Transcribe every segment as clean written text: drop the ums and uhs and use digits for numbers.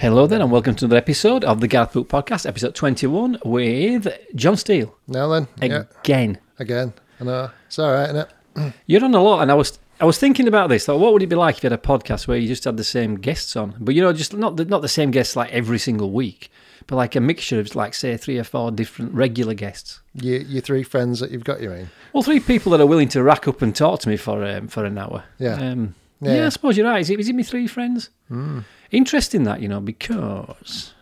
Hello then, and welcome to another episode of the Gareth Book Podcast, episode 21, with John Steele. Now then. Again. Yeah. Again. I know. It's all right, isn't it? You're on a lot, and I was thinking about this, like, what would it be like if you had a podcast where you just had the same guests on? But, you know, just not the same guests, like, every single week, but, like, a mixture of, like, say, 3 or 4 different regular guests. Your 3 friends that you've got, you mean? Well, 3 people that are willing to rack up and talk to me for an hour. Yeah. Yeah, I suppose you're right. Is it me 3 friends? Mm. Interesting that, you know, because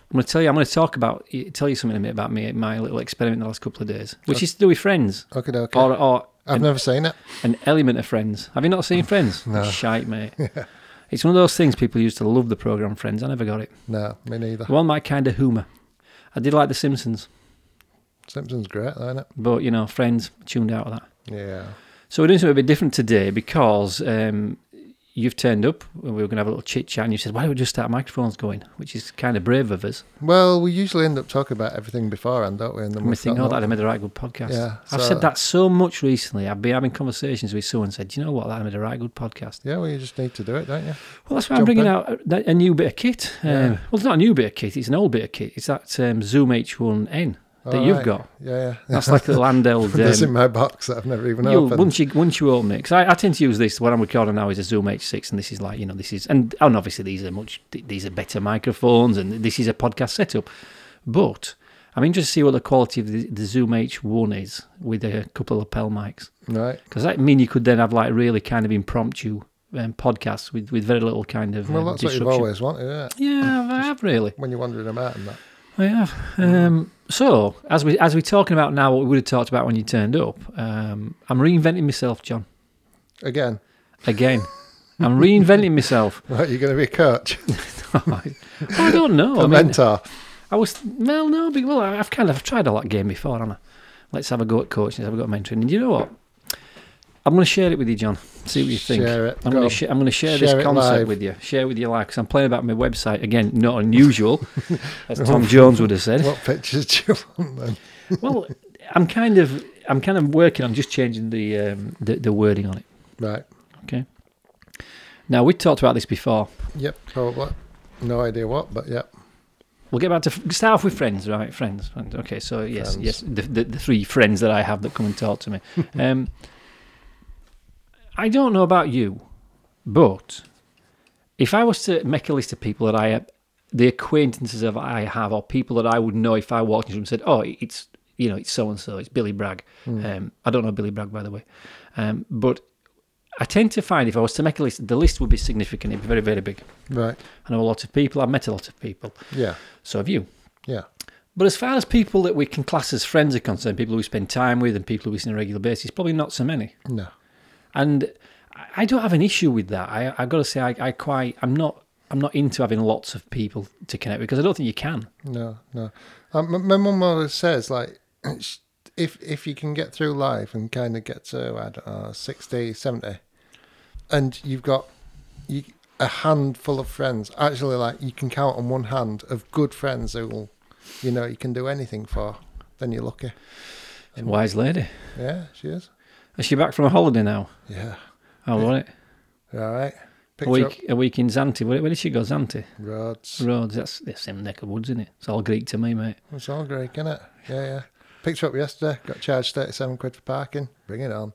I'm going to tell you something a bit about me, my little experiment the last couple of days, which is to do with Friends. Okay. Or I've never seen it. An element of Friends. Have you not seen Friends? No. Shite, mate. Yeah. It's one of those things people used to love the programme Friends. I never got it. No, me neither. Well, my kind of humour. I did like The Simpsons. Simpsons great, though, isn't it? But, you know, Friends, tuned out of that. Yeah. So we're doing something a bit different today because you've turned up and we were going to have a little chit-chat and you said, why don't we just start microphones going, which is kind of brave of us. Well, we usually end up talking about everything beforehand, don't we? And we think, that'd have made a right good podcast. Yeah, I've said that so much recently. I've been having conversations with someone and said, you know what, that'd made a right good podcast. Yeah, well, you just need to do it, don't you? Well, that's why I'm bringing out a new bit of kit. Yeah. Well, it's not a new bit of kit, it's an old bit of kit. It's that Zoom H1N. That you've got. Yeah. That's like the handheld. This in my box that I've never even opened. Once you open it, because I tend to use this, what I'm recording now is a Zoom H6, and this is like, you know, and obviously these are better microphones, and this is a podcast setup. But I'm interested to see what the quality of the Zoom H1 is with a couple of lapel mics. Right. Because that mean you could then have like really kind of impromptu podcasts with very little kind of that's disruption. What you've always wanted, yeah. Yeah, I have really. When you're wandering about and that. I have. So, as we're talking about now what we would have talked about when you turned up, I'm reinventing myself, John. Again. I'm reinventing myself. Right, you're going to be a coach? Well, I don't know. I mean, mentor? I've tried all that game before, haven't I? Let's have a go at coaching, let's have a go at mentoring. And you know what? I'm going to share it with you, John. See what you think. Share it. I'm going to share this concept live with you. Share with you live, because I'm playing about my website. Again, not unusual, as Tom Jones would have said. What pictures do you want, then? Well, I'm kind of working on just changing the wording on it. Right. Okay. Now, we talked about this before. Yep, probably. No idea what, but yep. We'll get back to start off with Friends, right? Friends. Okay, so yes, Friends. Yes, the 3 friends that I have that come and talk to me. I don't know about you, but if I was to make a list of people that the acquaintances of I have, or people that I would know if I walked into them and said, oh, it's, you know, it's so-and-so, it's Billy Bragg. Mm. I don't know Billy Bragg, by the way. But I tend to find if I was to make a list, the list would be significant. It'd be very, very big. Right. I know a lot of people. I've met a lot of people. Yeah. So have you. Yeah. But as far as people that we can class as friends are concerned, people who we spend time with and people who we see on a regular basis, probably not so many. No. And I don't have an issue with that. I've got to say, I'm not into having lots of people to connect with, because I don't think you can. No. My mum always says, like, if you can get through life and kind of get to, I don't know, 60, 70, and you've got a handful of friends, actually, like, you can count on one hand of good friends who will, you know, you can do anything for, then you're lucky. And wise lady. Yeah, she is. Is she back from a holiday now? Yeah. How was it? All right. A week in Zante. Where did she go? Zante? Rhodes. That's in the neck of woods, isn't it? It's all Greek to me, mate. It's all Greek, isn't it? Yeah. Picked her up yesterday. Got charged £37 for parking. Bring it on.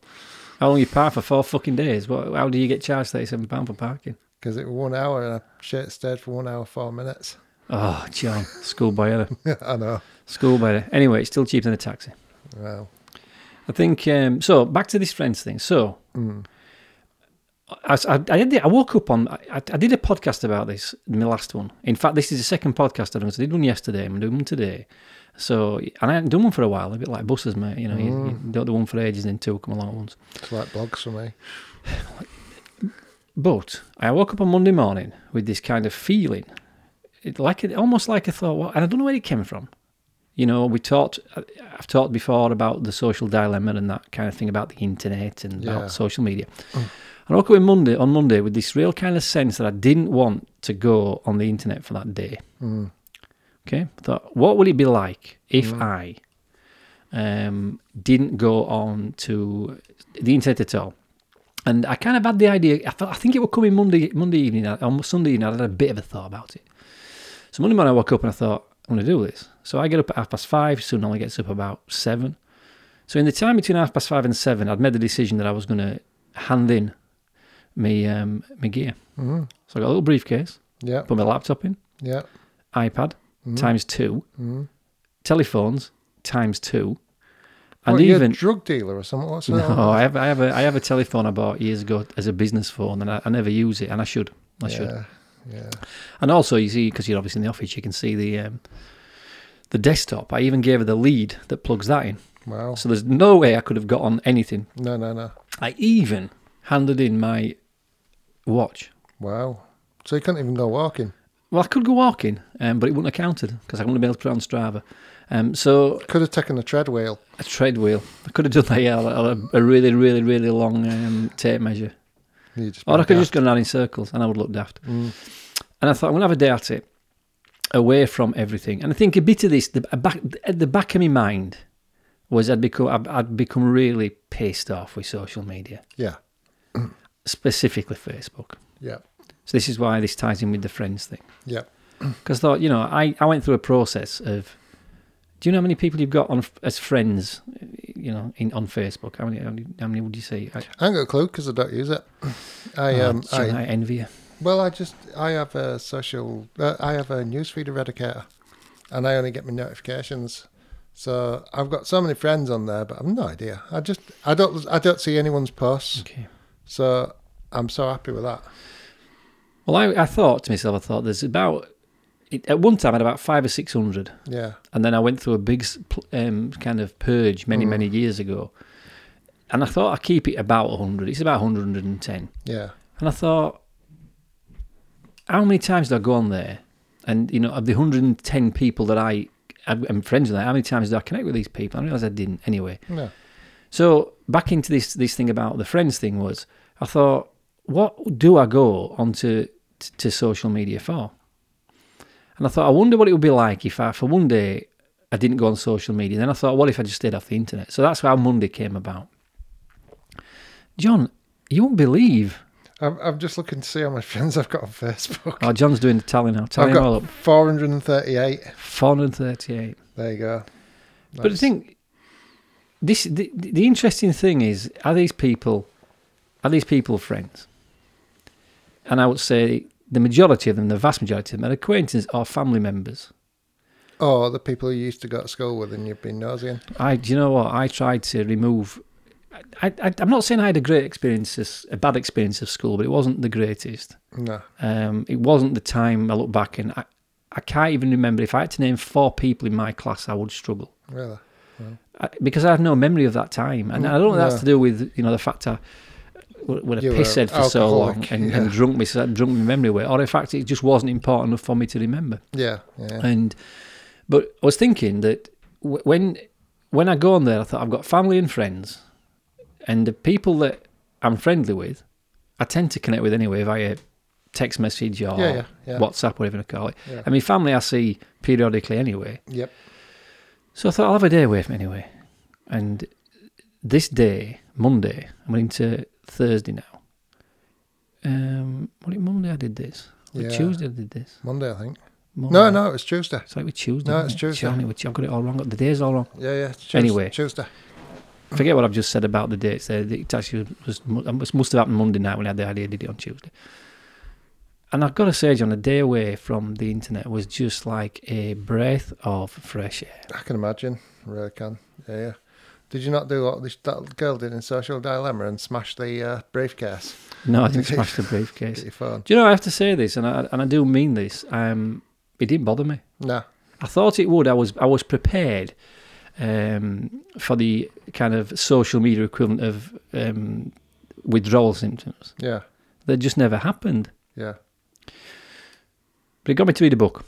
How long you park for? 4 fucking days. How do you get charged £37 for parking? Because it was 1 hour and I stayed for 1 hour, 4 minutes. Oh, John. Schoolboy error. I know. Schoolboy error. Anyway, it's still cheaper than a taxi. Well. I think, so back to this Friends thing. So I woke up on, I did a podcast about this, my last one. In fact, this is the second podcast I've done. So I did one yesterday, I'm doing one today. So, and I hadn't done one for a while, a bit like buses, mate. You know, you don't do one for ages and then 2 come along at once. It's like blogs for me. But I woke up on Monday morning with this kind of feeling, almost like I thought, well, and I don't know where it came from. You know, I've talked before about the social dilemma and that kind of thing about the internet and about social media. Mm. And I woke up on Monday with this real kind of sense that I didn't want to go on the internet for that day. Mm. Okay? I thought, what would it be like if I didn't go on to the internet at all? And I kind of had the idea, I think it would come in Sunday evening, I had a bit of a thought about it. So Monday morning I woke up and I thought, I'm going to do this. So I get up at 5:30, so normally gets up about 7. So in the time between 5:30 and 7, I'd made the decision that I was going to hand in my gear. Mm-hmm. So I got a little briefcase, yeah. Put my laptop in, yeah. iPad, mm-hmm. ×2, mm-hmm. telephones, ×2. And what, even you're a drug dealer or something? What's no, that? I have a telephone I bought years ago as a business phone, and I never use it, and I should. Yeah. And also, you see, because you're obviously in the office, you can see the desktop. I even gave her the lead that plugs that in. Wow. So there's no way I could have got on anything. No. I even handed in my watch. Wow. So you couldn't even go walking? Well, I could go walking, but it wouldn't have counted because I wouldn't have been able to put it on Strava. So could have taken a treadwheel. A treadwheel. I could have done that, yeah, a really, really, really long tape measure. Or I could have just gone around in circles and I would look daft. Mm. And I thought, I'm going to have a day at it, away from everything. And I think a bit of this, at the back of my mind, was I'd become really pissed off with social media. Yeah. Specifically Facebook. Yeah. So this is why this ties in with the Friends thing. Yeah. Because I thought, you know, I went through a process of, do you know how many people you've got on as friends, you know, on Facebook? How many would you say? I haven't got a clue because I don't use it. I envy you. Well, I have a social, I have a newsfeed eradicator, and I only get my notifications. So I've got so many friends on there, but I've no idea. I don't see anyone's posts. Okay. So I'm so happy with that. Well, I thought to myself, there's about. At one time, I had about 500 or 600. Yeah. And then I went through a big kind of purge many years ago. And I thought I'd keep it about 100. It's about 100, 110. Yeah. And I thought, how many times did I go on there? And, you know, of the 110 people that I'm friends with, how many times did I connect with these people? I realised I didn't anyway. No. So back into this thing about the Friends thing was, I thought, what do I go onto to social media for? And I thought, I wonder what it would be like if for one day I didn't go on social media. Then I thought, what if I just stayed off the internet? So that's how Monday came about. John, you won't believe. I'm just looking to see how many friends I've got on Facebook. Oh, John's doing the tally now. Tally them all up. 438. 438. There you go. Nice. But I think the interesting thing is, are these people friends? And I would say, the majority of them, the vast majority of them, are acquaintances or family members. Oh, the people you used to go to school with and you've been nosying. Do you know what? I tried to remove... I'm not saying I had a bad experience of school, but it wasn't the greatest. No. It wasn't the time I look back and I can't even remember. If I had to name 4 people in my class, I would struggle. Really? No. Because I have no memory of that time. And I don't think that's to do with, you know, the fact I... When I pissed head for so long and drunk my memory away, or in fact it just wasn't important enough for me to remember. Yeah. But I was thinking that when I go on there, I thought I've got family and friends, and the people that I'm friendly with, I tend to connect with anyway via text message or WhatsApp, whatever I call it. Yeah. I mean, family I see periodically anyway. Yep. So I thought I'll have a day away from anyway, and this day, Monday, I went into Thursday now. Was it Monday I did this? Yeah. Tuesday I did this? Monday, I think. Monday. No, it was Tuesday. It's like with Tuesday. No, it's Tuesday. Johnny, I've got it all wrong. The day's all wrong. Yeah, it's Tuesday. Anyway. Tuesday. Forget what I've just said about the dates there. It actually must have happened Monday night when I had the idea, I did it on Tuesday. And I've got to say, John, a day away from the internet was just like a breath of fresh air. I can imagine. I really can. Yeah. Did you not do what that girl did in Social Dilemma and smash the briefcase? No, I didn't smash the briefcase. Your phone. Do you know, I have to say this, and I do mean this. It didn't bother me. No. I thought it would. I was prepared for the kind of social media equivalent of withdrawal symptoms. Yeah. That just never happened. Yeah. But it got me to read a book.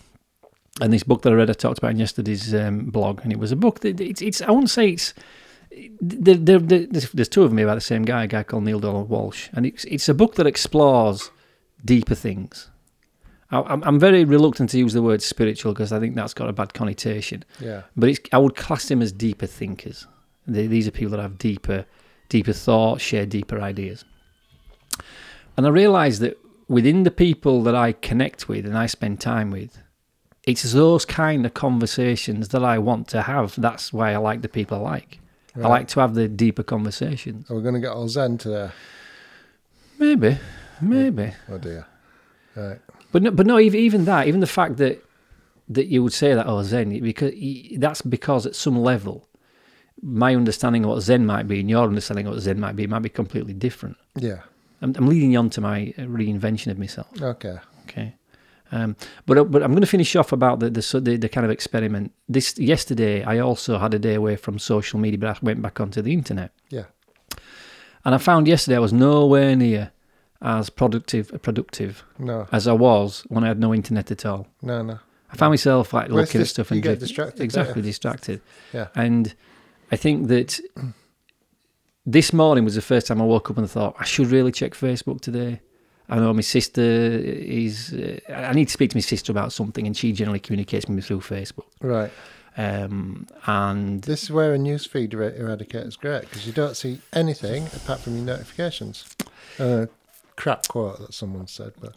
And this book that I read, I talked about in yesterday's blog, and it was a book that it's I wouldn't say it's... There's 2 of them about the same guy, a guy called Neil Donald Walsh, and it's a book that explores deeper things. I'm very reluctant to use the word spiritual because I think that's got a bad connotation. Yeah. But I would class them as deeper thinkers. These are people that have deeper thoughts, share deeper ideas. And I realised that within the people that I connect with and I spend time with, It's those kind of conversations that I want to have. That's why I like the people I like. Right. I like to have the deeper conversations. Are we going to get all Zante there? Maybe. Oh dear. Right. But no. Even the fact that you would say that, oh, Zen, because that's because at some level, my understanding of what Zen might be and your understanding of what Zen might be completely different. Yeah. I'm leading you on to my reinvention of myself. Okay. But I'm going to finish off about the kind of experiment. Yesterday, I also had a day away from social media, but I went back onto the internet. Yeah. And I found yesterday I was nowhere near as productive as I was when I had no internet at all. No. I found myself like looking at stuff and get distracted. Exactly, distracted. Yeah. And I think that this morning was the first time I woke up and I thought, I should really check Facebook today. I know my sister is... I need to speak to my sister about something, and she generally communicates with me through Facebook. Right. And this is where a newsfeed eradicator is great, because you don't see anything apart from your notifications. Crap quote that someone said, but...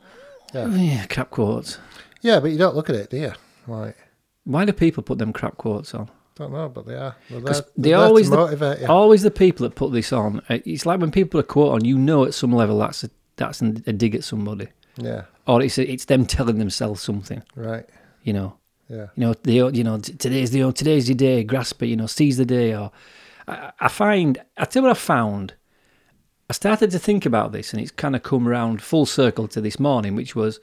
Yeah, crap quotes. Yeah, but you don't look at it, do you? Like, why do people put them crap quotes on? Don't know, but they are. They're always the people that put this on. It's like when people are quote on, you know, at some level that's a dig at somebody. Yeah. Or it's them telling themselves something. Right. You know. Yeah. Today's your day. Grasp it. Seize the day. Or I tell you what I found. I started to think about this, and it's kind of come round full circle to this morning, which was,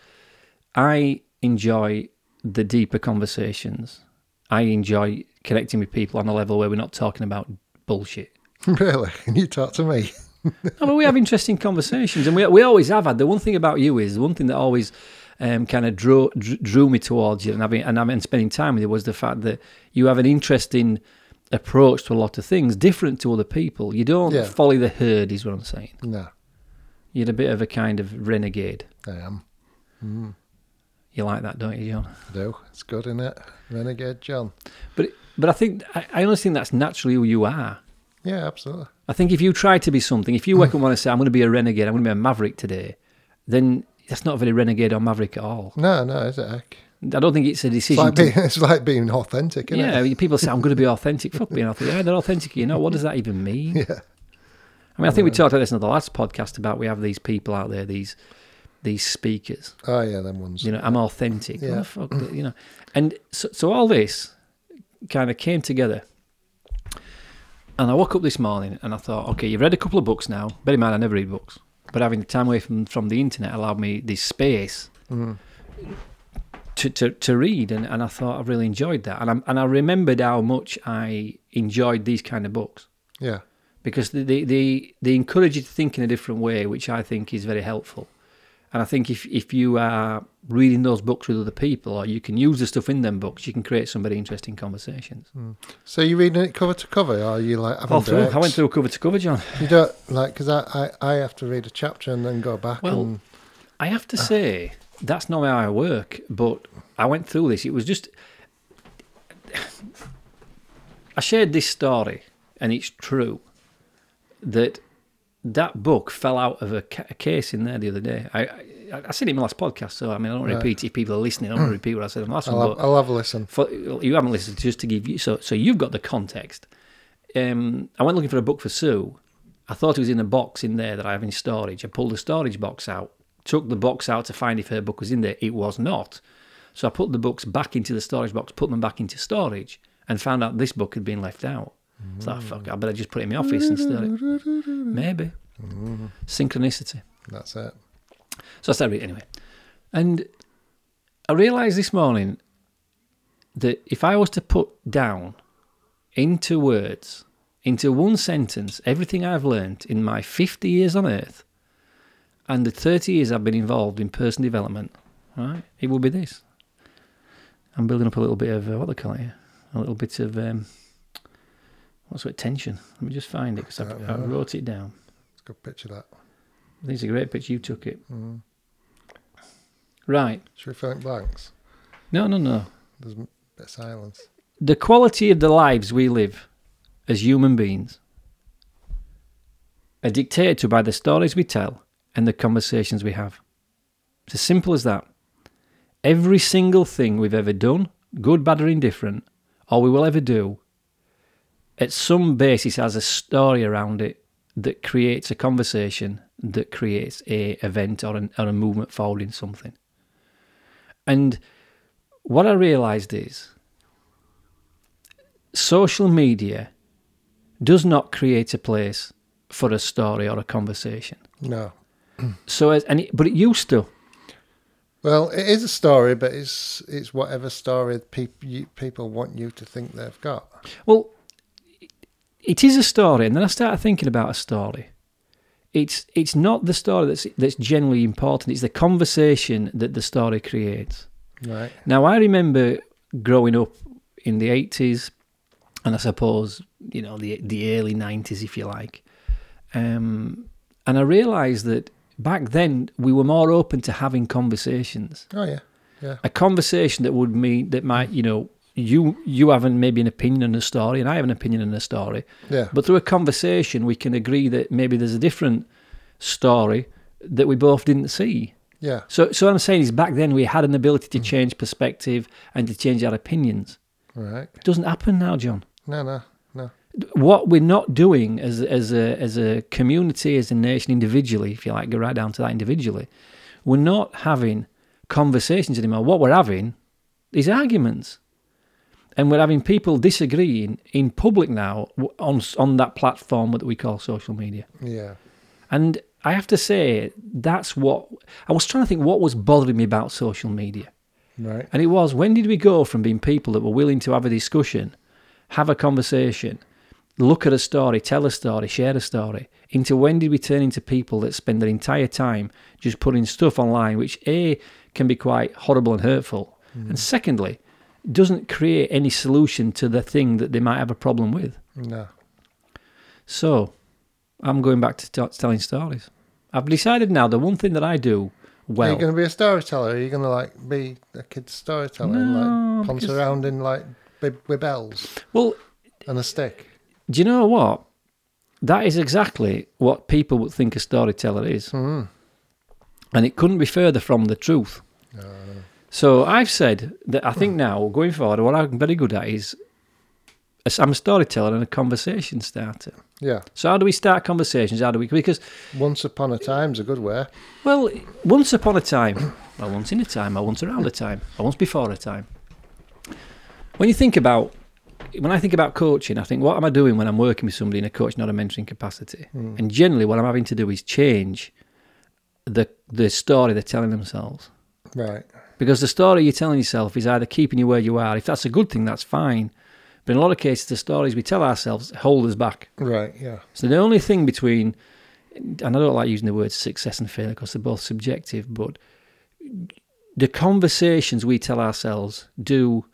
I enjoy the deeper conversations. I enjoy connecting with people on a level where we're not talking about bullshit. Really? And you talk to me? No, but we have interesting conversations, and we always have had. The one thing about you is, the one thing that always kind of drew me towards you, and spending time with you, was the fact that you have an interesting approach to a lot of things, different to other people. You don't follow the herd, is what I'm saying. No. You're a bit of a kind of renegade. I am. Mm. You like that, don't you, John? I do. It's good, isn't it? Renegade John. But I think, I honestly think that's naturally who you are. Yeah, absolutely. I think if you try to be something, if you wake up and want to say, I'm going to be a renegade, I'm going to be a maverick today, then that's not very renegade or maverick at all. No, is it? I don't think it's a decision. It's like being authentic, isn't it? Yeah, people say, I'm going to be authentic. Fuck being authentic. Yeah, they're authentic. What does that even mean? Yeah. I think we talked about this in the last podcast about, we have these people out there, these speakers. Oh, yeah, them ones. I'm authentic. Yeah. What the fuck, And so all this kind of came together. And I woke up this morning and I thought, okay, you've read a couple of books now. Bear in mind, I never read books. But having the time away from the internet allowed me this space to read. And I thought I really enjoyed that. And I remembered how much I enjoyed these kind of books. Yeah. Because they encourage you to think in a different way, which I think is very helpful. And I think if you are reading those books with other people, or you can use the stuff in them books, you can create some very interesting conversations. Mm. So you're reading it cover to cover, or are you like having breaks? I went through cover to cover, John. You don't, like, because I have to read a chapter and then go back. Well, I have to say, that's not how I work, but I went through this. It was just... I shared this story, and it's true, that book fell out of a case in there the other day. I said it in my last podcast, so I don't repeat it. If people are listening, I don't repeat what I said in the last one. I'll have a listen. You haven't listened, just to give you... So you've got the context. I went looking for a book for Sue. I thought it was in a box in there that I have in storage. I pulled the storage box out, took the box out to find if her book was in there. It was not. So I put the books back into the storage box, put them back into storage, and found out this book had been left out. So I better just put it in my office and start it. Maybe. Synchronicity. That's it. So I started reading anyway. And I realised this morning that if I was to put down into words, into one sentence, everything I've learned in my 50 years on earth and the 30 years I've been involved in person development, right, it will be this. I'm building up a little bit of, what they call it here? A little bit of... what's with tension? Let me just find it, because I wrote it down. It's a good picture, that. I think it's a great picture. You took it. Mm. Right. Should we fill in blanks? No. There's a bit of silence. The quality of the lives we live as human beings are dictated to by the stories we tell and the conversations we have. It's as simple as that. every single thing we've ever done, good, bad or indifferent, or we will ever do, at some basis has a story around it that creates a conversation, that creates a event or a movement forward in something. And what I realised is social media does not create a place for a story or a conversation. No. But it used to. Well, it is a story, but it's whatever story people want you to think they've got. Well, it is a story, and then I started thinking about a story. It's not the story that's generally important. It's the conversation that the story creates. Right. Now, I remember growing up in the 80s, and I suppose the early 90s, if you like. And I realised that back then we were more open to having conversations. Oh yeah, yeah. A conversation that would mean that might you have maybe an opinion on a story, and I have an opinion on a story. Yeah. But through a conversation, we can agree that maybe there's a different story that we both didn't see. Yeah. So what I'm saying is, back then we had an ability to change perspective and to change our opinions. Right. It doesn't happen now, John. No. What we're not doing as a community, as a nation, individually, if you like, go right down to that individually, we're not having conversations anymore. What we're having is arguments, and we're having people disagreeing in public now on that platform that we call social media. Yeah. And I have to say, that's what I was trying to think. What was bothering me about social media? Right. And it was, when did we go from being people that were willing to have a discussion, have a conversation, look at a story, tell a story, share a story, into when did we turn into people that spend their entire time just putting stuff online, which A, can be quite horrible and hurtful, and secondly, doesn't create any solution to the thing that they might have a problem with. No. So, I'm going back to telling stories. I've decided now the one thing that I do well. Are you going to be a storyteller? Are you going to be a kid's storyteller and pounce around in with bells? Well, and a stick. Do you know what? That is exactly what people would think a storyteller is, and it couldn't be further from the truth. So I've said that I think now going forward, what I'm very good at is I'm a storyteller and a conversation starter. Yeah. So how do we start conversations? Because once upon a time's a good way. Well, once upon a time, or once in a time, or once around a time, or once before a time. When I think about coaching, I think, what am I doing when I'm working with somebody in a coaching or a mentoring capacity? And generally, what I'm having to do is change the story they're telling themselves. Right. Because the story you're telling yourself is either keeping you where you are. If that's a good thing, that's fine. But in a lot of cases, the stories we tell ourselves hold us back. Right, yeah. So the only thing between, and I don't like using the words success and failure because they're both subjective, but the conversations we tell ourselves do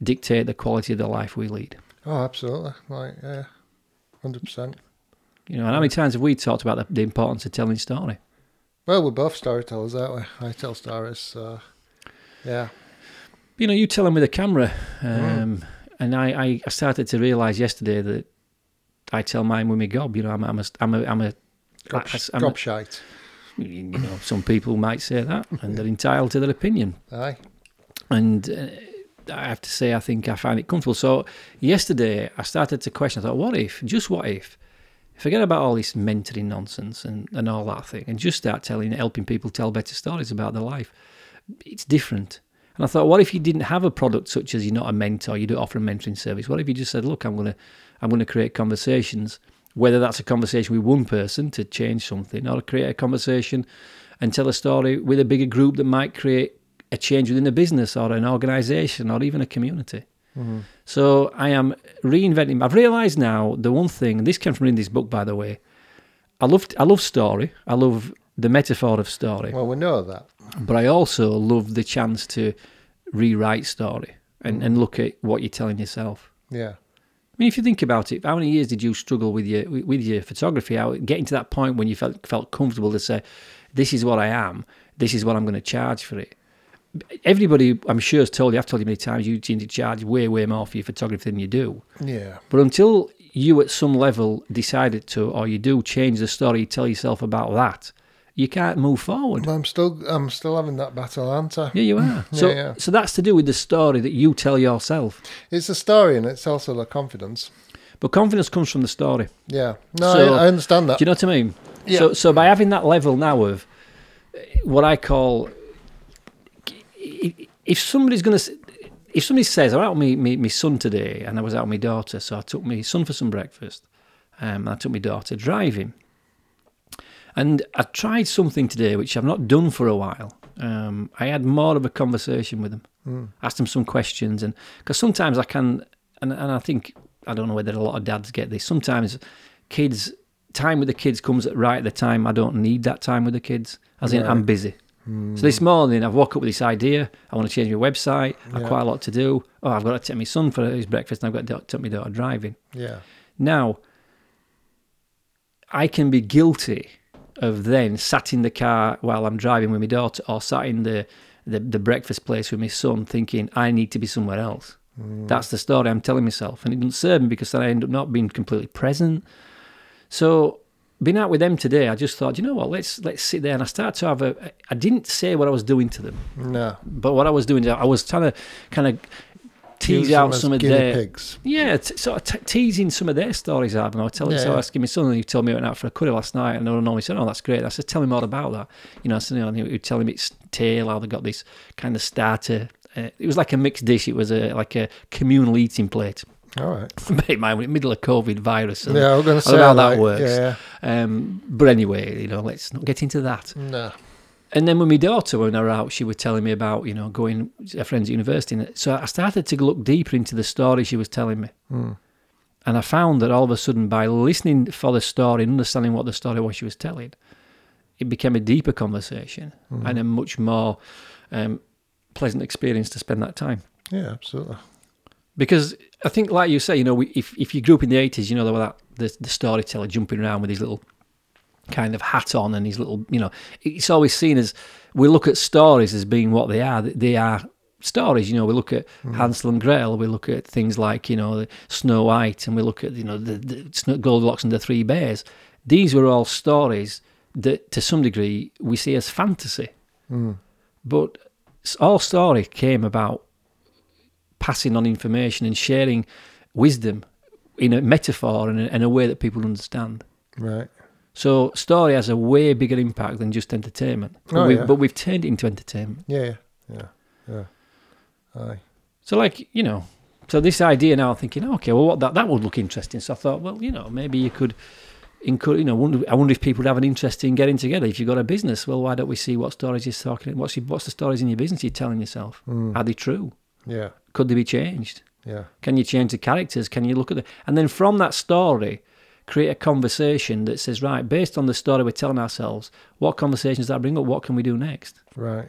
dictate the quality of the life we lead. Oh, absolutely. Like, yeah, 100%. And how many times have we talked about the importance of telling story? Well, we're both storytellers, aren't we? I tell stories, so yeah. You tell them with a camera. And I started to realise yesterday that I tell mine with my gob. I'm a gobshite. Some people might say that, and they're entitled to their opinion. Aye. And I have to say, I think I find it comfortable. So yesterday, I started to question. I thought, what if? Forget about all this mentoring nonsense and all that thing, and just start helping people tell better stories about their life. It's different. And I thought, what if you didn't have a product such as you're not a mentor, you don't offer a mentoring service? What if you just said, look, I'm going to create conversations, whether that's a conversation with one person to change something, or create a conversation and tell a story with a bigger group that might create a change within a business or an organisation or even a community. Mm-hmm. So I am reinventing. I've realised now the one thing, and this came from reading this book, by the way, I love story. I love the metaphor of story. Well, we know that. But I also love the chance to rewrite story and look at what you're telling yourself. Yeah. I mean, if you think about it, how many years did you struggle with your photography? Getting to that point when you felt comfortable to say, this is what I am, this is what I'm going to charge for it. Everybody, I'm sure, I've told you many times, you need to charge way, way more for your photography than you do. Yeah. But until you at some level decided to, or you do change the story you tell yourself about that, you can't move forward. Well, I'm still having that battle, aren't I? Yeah, you are. So that's to do with the story that you tell yourself. It's a story, and it's also the confidence. But confidence comes from the story. Yeah. No, so, I understand that. Do you know what I mean? Yeah. So by having that level now of what I call, if somebody says, I'm out with my son today, and I was out with my daughter, so I took my son for some breakfast, and I took my daughter driving. And I tried something today which I've not done for a while. I had more of a conversation with them, asked them some questions, and because sometimes I can, and I think, I don't know whether a lot of dads get this, sometimes time with the kids comes right at the time I don't need that time with the kids, as in I'm busy. So this morning I've woke up with this idea, I want to change my website, I've quite a lot to do, I've got to take my son for his breakfast, and I've got to take my daughter driving. Yeah. Now, I can be guilty of then sat in the car while I'm driving with my daughter, or sat in the breakfast place with my son, thinking I need to be somewhere else. That's the story I'm telling myself, and it doesn't serve me, because then I end up not being completely present. So being out with them today, I just thought, you know what, let's sit there. And I started to have I didn't say what I was doing to them. No. But what I was doing, I was trying to kind of tease out some of their pigs. Yeah, teasing some of their stories out. And I was telling so I was asking my son, and he told me I went out for a curry last night, and I normally said, oh, that's great. I said, tell him all about that. You know, so, and he would tell him its tale, how they got this kind of starter. It was like a mixed dish. It was like a communal eating plate. All right. Bear in mind, we're in the middle of COVID virus. And yeah, I was going to say how that works. Yeah. But anyway, you know, let's not get into that. No. And then when my daughter, when I was out, she was telling me about, you know, going to her friends at university. And so I started to look deeper into the story she was telling me. And I found that all of a sudden, by listening for the story and understanding what the story was she was telling, it became a deeper conversation and a much more pleasant experience to spend that time. Yeah, absolutely. Because I think, like you say, you know, if you grew up in the 80s, you know, there were the storyteller jumping around with his little kind of hat on and his little, you know, it's always seen as, we look at stories as being what they are. They are stories, you know, we look at Hansel and Gretel, we look at things like, you know, Snow White, and we look at, you know, the Goldilocks and the Three Bears. These were all stories that, to some degree, we see as fantasy. But all story came about passing on information and sharing wisdom in a metaphor and in a way that people understand. Right. So story has a way bigger impact than just entertainment. But we've turned it into entertainment. Yeah. Aye. So like, you know, so this idea now, I'm thinking, okay, well, that would look interesting. So I thought, well, you know, maybe you could encourage, you know, I wonder if people would have an interest in getting together. If you've got a business, well, why don't we see what stories you're talking, what's the stories in your business you're telling yourself? Are they true? Yeah. Could they be changed? Yeah. Can you change the characters? Can you look at and then from that story, create a conversation that says, right, based on the story we're telling ourselves, what conversations that bring up? What can we do next? Right.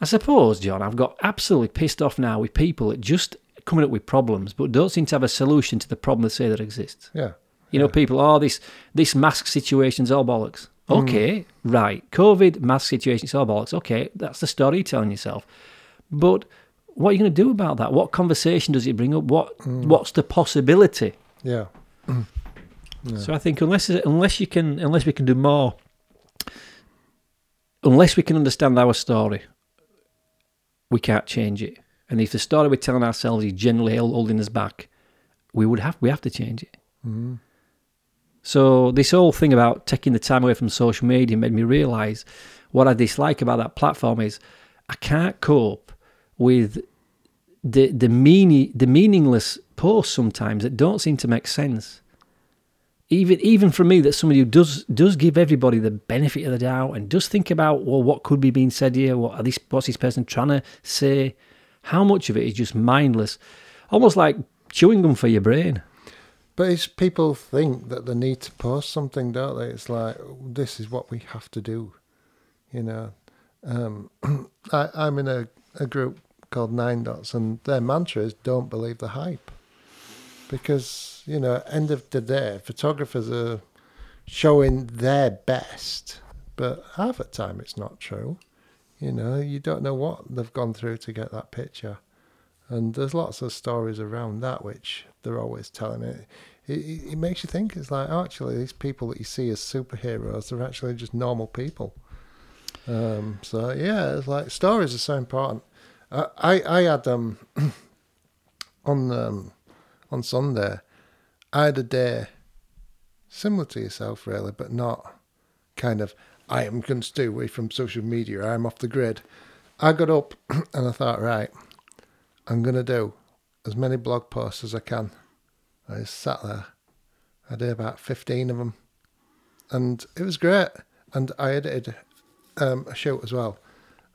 I suppose, John, I've got absolutely pissed off now with people that just coming up with problems, but don't seem to have a solution to the problem they say that exists. Yeah. You know, people, this mask situation's all bollocks. Okay, right. COVID, mask situation's all bollocks. Okay, that's the story you're telling yourself. But what are you going to do about that? What conversation does it bring up? What's the possibility? Yeah. Yeah. So I think unless we can understand our story, we can't change it. And if the story we're telling ourselves is generally holding us back, we have to change it. So this whole thing about taking the time away from social media made me realise what I dislike about that platform is I can't cope with the meaningless posts sometimes that don't seem to make sense. Even for me, that's somebody who does give everybody the benefit of the doubt and does think about, well, what could be being said here? What's this person trying to say? How much of it is just mindless, almost like chewing gum for your brain. But it's people think that they need to post something, don't they? It's like, this is what we have to do, you know. I'm in a group called 9 Dots, and their mantra is don't believe the hype, because, you know, end of the day, photographers are showing their best, but half the time it's not true. You know, you don't know what they've gone through to get that picture, and there's lots of stories around that which they're always telling. it it makes you think. It's like, oh, actually, these people that you see as superheroes are actually just normal people. So yeah, it's like stories are so important. I had on Sunday, I had a day similar to yourself, really, but not kind of, I am going to stay away from social media, I'm off the grid. I got up and I thought, right, I'm going to do as many blog posts as I can. I sat there. I did about 15 of them. And it was great. And I edited a shoot as well.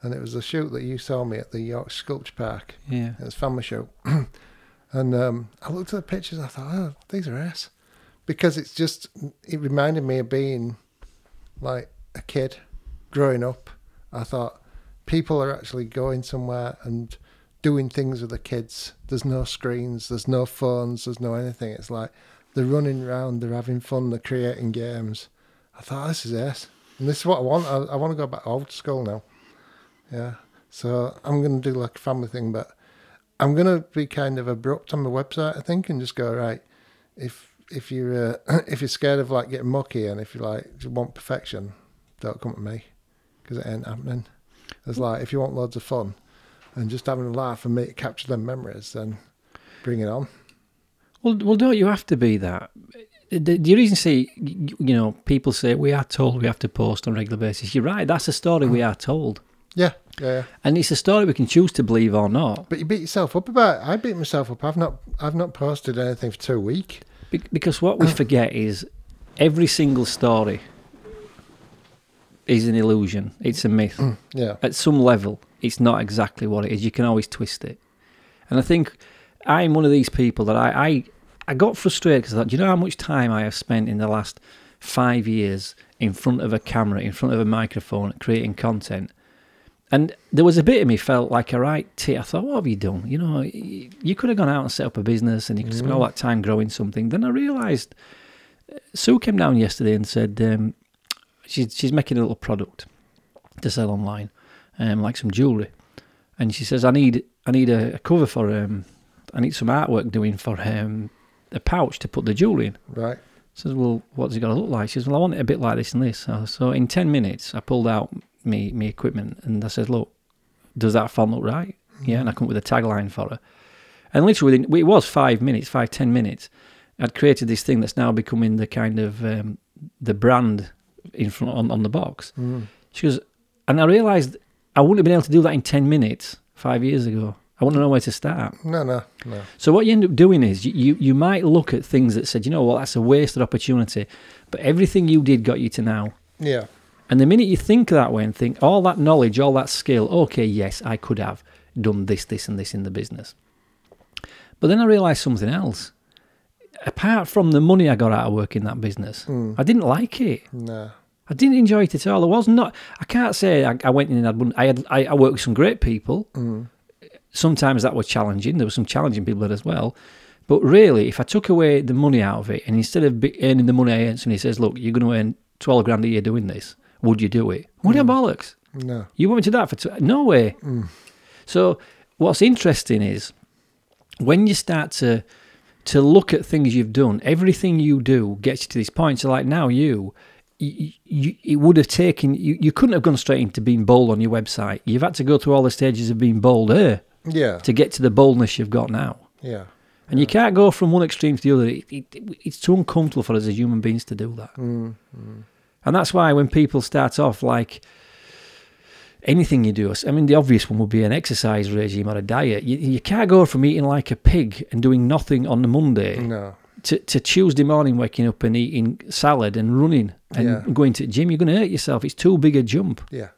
And it was a shoot that you saw me at the York Sculpture Park. Yeah. It was a family shoot. And I looked at the pictures and I thought, oh, these are ass. Because it's just, it reminded me of being like a kid growing up. I thought, people are actually going somewhere and doing things with the kids. There's no screens, there's no phones, there's no anything. It's like they're running around, they're having fun, they're creating games. I thought, this is ace. And this is what I want. I want to go back old school now. Yeah. So I'm going to do like a family thing, but I'm going to be kind of abrupt on the website, I think, and just go, right, if you're scared of like getting mucky and if you like you want perfection, don't come to me because it ain't happening. It's like, if you want loads of fun, and just having a laugh and capture them memories, then bring it on. Well, don't you have to be that? The reason, see, you know, people say we are told we have to post on a regular basis. You're right. That's a story we are told. Yeah. And it's a story we can choose to believe or not. But you beat yourself up about it. I beat myself up. I've not posted anything for 2 weeks. Because what we forget is every single story is an illusion. It's a myth. Yeah. At some level, it's not exactly what it is. You can always twist it. And I think I'm one of these people that I got frustrated because I thought, do you know how much time I have spent in the last 5 years in front of a camera, in front of a microphone, creating content? And there was a bit of me felt like a right tit. I thought, what have you done? You know, you could have gone out and set up a business and you could have spent all that time growing something. Then I realised, Sue came down yesterday and said, she's making a little product to sell online. Like some jewellery, and she says, I need a cover for I need some artwork doing for a pouch to put the jewellery in. Right. I says, well, what's it going to look like? She says, well, I want it a bit like this and this. So in 10 minutes, I pulled out me equipment and I says, look, does that font look right? Mm-hmm. Yeah, and I come up with a tagline for her, and literally within, it was 5 minutes, 10 minutes. I'd created this thing that's now becoming the kind of the brand in front on the box. Mm-hmm. She goes, and I realised, I wouldn't have been able to do that in 10 minutes 5 years ago. I wouldn't know where to start. No. So what you end up doing is you might look at things that said, you know what, that's a wasted opportunity. But everything you did got you to now. Yeah. And the minute you think that way and think, all that knowledge, all that skill, okay, yes, I could have done this, this, and this in the business. But then I realised something else. Apart from the money I got out of working that business, I didn't like it. No. I didn't enjoy it at all. There was not. I can't say I went in and I worked with some great people. Mm. Sometimes that was challenging. There were some challenging people there as well. But really, if I took away the money out of it, and instead of earning the money I earned, somebody says, "Look, you're going to earn 12 grand a year doing this. Would you do it?" Would I bollocks? No. You want me to do that for no way. Mm. So what's interesting is when you start to look at things you've done. Everything you do gets you to this point. So like now it would have taken you couldn't have gone straight into being bold on your website. You've had to go through all the stages of being bolder to get to the boldness you've got now. And you can't go from one extreme to the other. It's too uncomfortable for us as human beings to do that. And that's why when people start off, like anything you do, I mean, the obvious one would be an exercise regime or a diet. You can't go from eating like a pig and doing nothing on the Monday to Tuesday morning waking up and eating salad and running and going to the gym. You're going to hurt yourself. It's too big a jump. Yeah.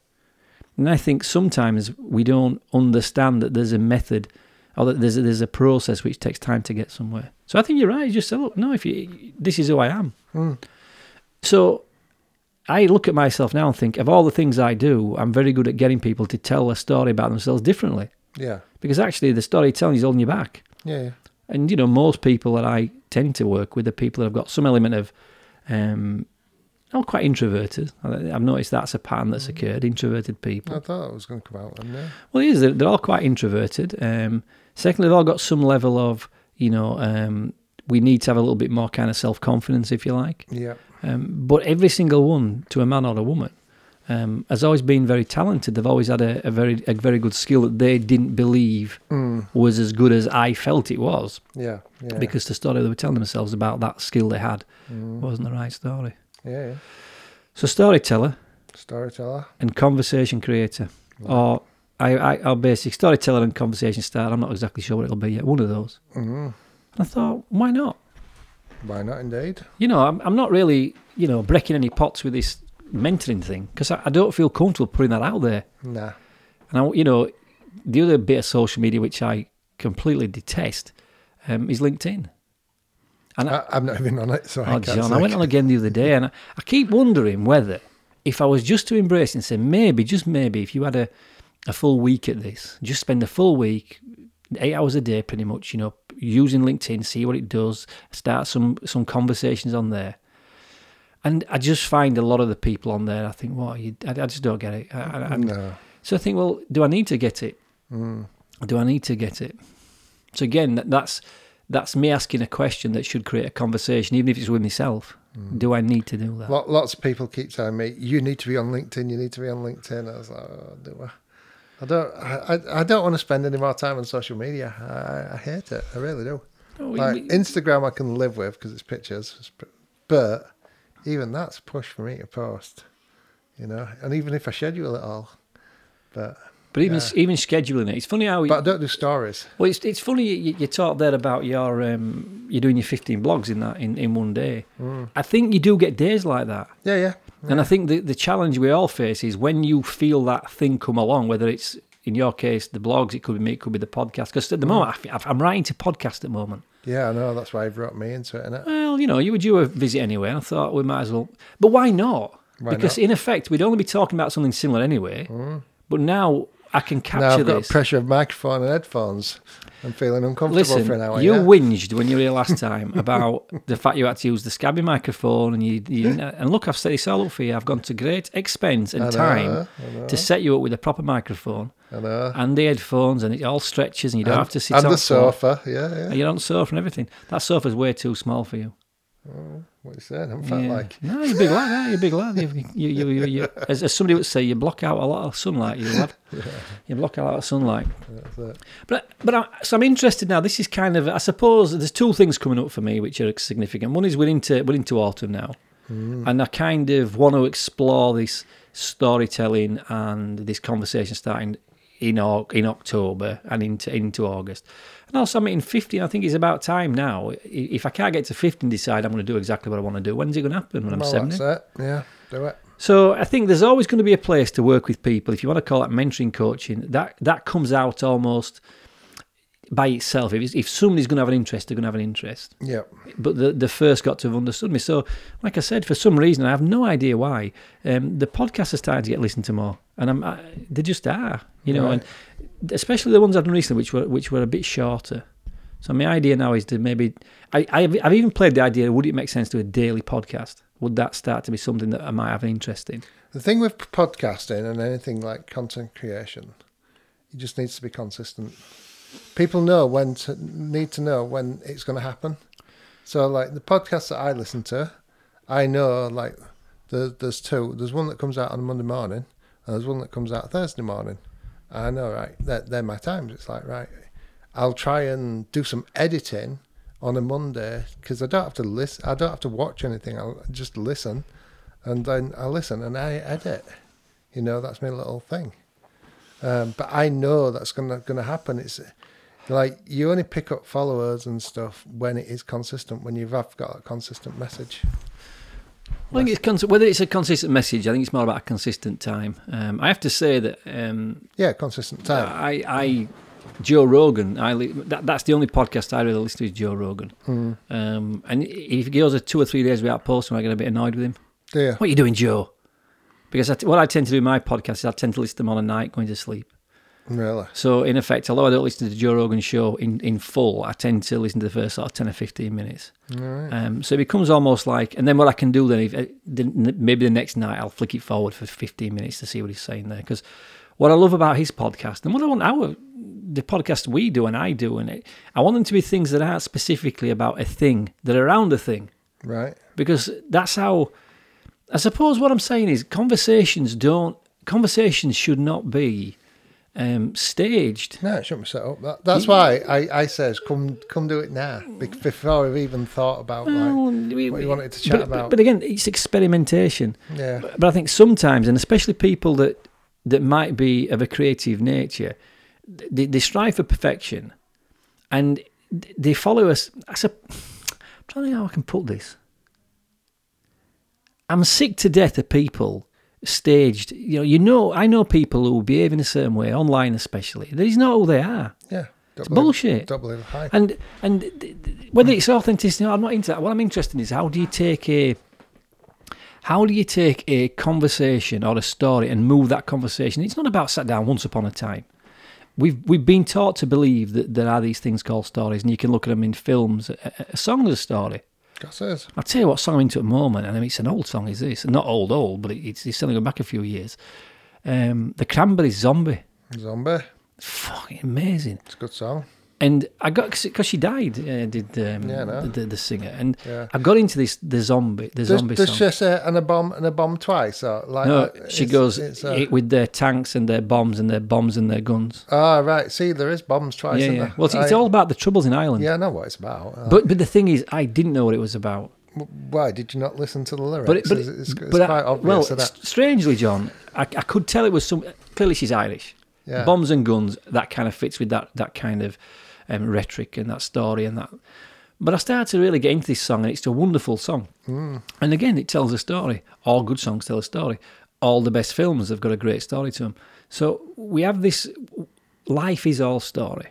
And I think sometimes we don't understand that there's a method or that there's a process which takes time to get somewhere. So I think you're right. You just say, look, no, this is who I am. So I look at myself now and think, of all the things I do, I'm very good at getting people to tell a story about themselves differently. Yeah. Because actually the storytelling is holding you back. Yeah. And, you know, most people that I tend to work with are people that have got some element of, quite introverted. I've noticed that's a pattern that's occurred, introverted people. I thought it was going to come out then, yeah. Well, it is. They're all quite introverted. Secondly, they've all got some level of, you know, we need to have a little bit more kind of self-confidence, if you like. Yeah. But every single one, to a man or a woman, has always been very talented. They've always had a very good skill that they didn't believe was as good as I felt it was. Yeah, yeah. Because the story they were telling themselves about that skill they had wasn't the right story. Yeah. So storyteller, and conversation creator, or our basic storyteller and conversation starter. I'm not exactly sure what it'll be yet. One of those. And I thought, why not? Why not, indeed? You know, I'm not really, you know, breaking any pots with this mentoring thing, because I don't feel comfortable putting that out there. Nah. And I, you know, the other bit of social media which I completely detest is LinkedIn. And I'm not even on it, so I can't. John, I went on again the other day, and I keep wondering whether, if I was just to embrace and say, maybe, just maybe, if you had a full week at this, just spend a full week, 8 hours a day pretty much, you know, using LinkedIn, see what it does, start some conversations on there. And I just find a lot of the people on there, I think, I just don't get it. No. So I think, well, do I need to get it? Do I need to get it? So again, that's me asking a question that should create a conversation, even if it's with myself. Do I need to do that? Lots of people keep telling me, you need to be on LinkedIn, you need to be on LinkedIn. I was like, oh, do I? I don't want to spend any more time on social media. I hate it. I really do. Oh, like Instagram I can live with because it's pictures. But even that's a push for me to post, you know. And even if I schedule it all. But even scheduling it, it's funny how... But I don't do stories. Well, it's funny you talked there about you're doing your 15 blogs in one day. I think you do get days like that. Yeah. And I think the challenge we all face is when you feel that thing come along, whether it's, in your case, the blogs, it could be me, it could be the podcast. Because at the moment, I'm writing to podcast at the moment. Yeah, I know. That's why you brought me into it, isn't it? Well, you know, you were due a visit anyway, and I thought we might as well. But why not? Because in effect, we'd only be talking about something similar anyway. But now I can capture this. Now I've got pressure of microphone and headphones. I'm feeling uncomfortable for an hour. You whinged when you were here last time about the fact you had to use the scabby microphone, and you and look, I've set this all up for you. I've gone to great expense and time to set you up with a proper microphone and the headphones, and it all stretches, and you don't have to sit on the sofa. And you're on the sofa and everything. That sofa's way too small for you. Oh, what you said? I'm fat like. No, you're a big lad. You're a big lad. You, as somebody would say, you block out a lot of sunlight. You lad. You block out a lot of sunlight. That's it. So I'm interested now. This is kind of, I suppose, there's two things coming up for me which are significant. One is we're into autumn now, and I kind of want to explore this storytelling and this conversation starting in October and into August. And also, I'm meeting 50, and I think it's about time now. If I can't get to 50 and decide I'm going to do exactly what I want to do, when's it going to happen? When I'm 70? That's it. Yeah, do it. So I think there's always going to be a place to work with people. If you want to call that mentoring, coaching, that comes out almost by itself. If somebody's going to have an interest, they're going to have an interest. Yeah. But the first got to have understood me. So, like I said, for some reason, I have no idea why, the podcasts are starting to get listened to more. And they just are, you know, right. And especially the ones I've done recently, which were a bit shorter. So my idea now is to maybe, I've even played the idea, would it make sense to do a daily podcast? Would that start to be something that I might have an interest in? The thing with podcasting and anything like content creation, it just needs to be consistent. People need to know when it's going to happen. So like the podcasts that I listen to, I know like there's two. There's one that comes out on Monday morning. And there's one that comes out Thursday morning. I know, right? They're my times. It's like, right, I'll try and do some editing on a Monday because I don't have to listen. I don't have to watch anything. I'll just listen, and then I listen and I edit. You know, that's my little thing. But I know that's gonna happen. It's like you only pick up followers and stuff when it is consistent. When you've got a consistent message. I think it's whether it's a consistent message. I think it's more about a consistent time. I have to say that. Consistent time. Joe Rogan. That's the only podcast I really listen to is Joe Rogan. And if he goes 2 or 3 days without posting, I get a bit annoyed with him. Yeah. What are you doing, Joe? Because what I tend to do in my podcast is I tend to listen to them on a night going to sleep. Really? So in effect, although I don't listen to the Joe Rogan show in full, I tend to listen to the first sort of 10 or 15 minutes. All right. So it becomes almost like, and then what I can do then, maybe the next night I'll flick it forward for 15 minutes to see what he's saying there. Because what I love about his podcast, and what I want our the podcast we do and I do, and I want them to be things that aren't specifically about a thing, that are around a thing. Right. Because that's how, I suppose what I'm saying is conversations should not be staged. No, it shouldn't be set up. That's why I says, come do it now, before I've even thought about what you wanted to chat about. But again, it's experimentation. Yeah. But I think sometimes, and especially people that might be of a creative nature, they strive for perfection, and they follow us. I'm trying to think how I can put this. I'm sick to death of people staged. You know, I know people who behave in a certain way online, especially. These know who they are. Yeah, it's bullshit. And whether it's authenticity, I'm not into that. What I'm interested in is how do you take a conversation or a story and move that conversation? It's not about sat down once upon a time. We've been taught to believe that there are these things called stories, and you can look at them in films. A song is a story. I'll tell you what song I'm into at the moment, and I mean, it's an old song, is this? Not old, but it's only going back a few years. The Cranberries, Zombie. Fucking amazing. It's a good song. And I got, because she died, the singer, and yeah. I got into the zombie. Does she say and a bomb twice? Or like, no, she goes with their tanks and their bombs and their guns. Ah, right. See, there is bombs twice. Yeah, yeah. Well, it's all about the troubles in Ireland. Yeah, I know what it's about. But the thing is, I didn't know what it was about. Why did you not listen to the lyrics? But it's quite obvious. Well, strangely, John, I could tell it was some. Clearly, she's Irish. Yeah. Bombs and guns. That kind of fits with that kind of. Rhetoric and that story and that, but I started to really get into this song, and it's a wonderful song. And again, it tells a story. All good songs tell a story. All the best films have got a great story to them. So we have this. Life is all story.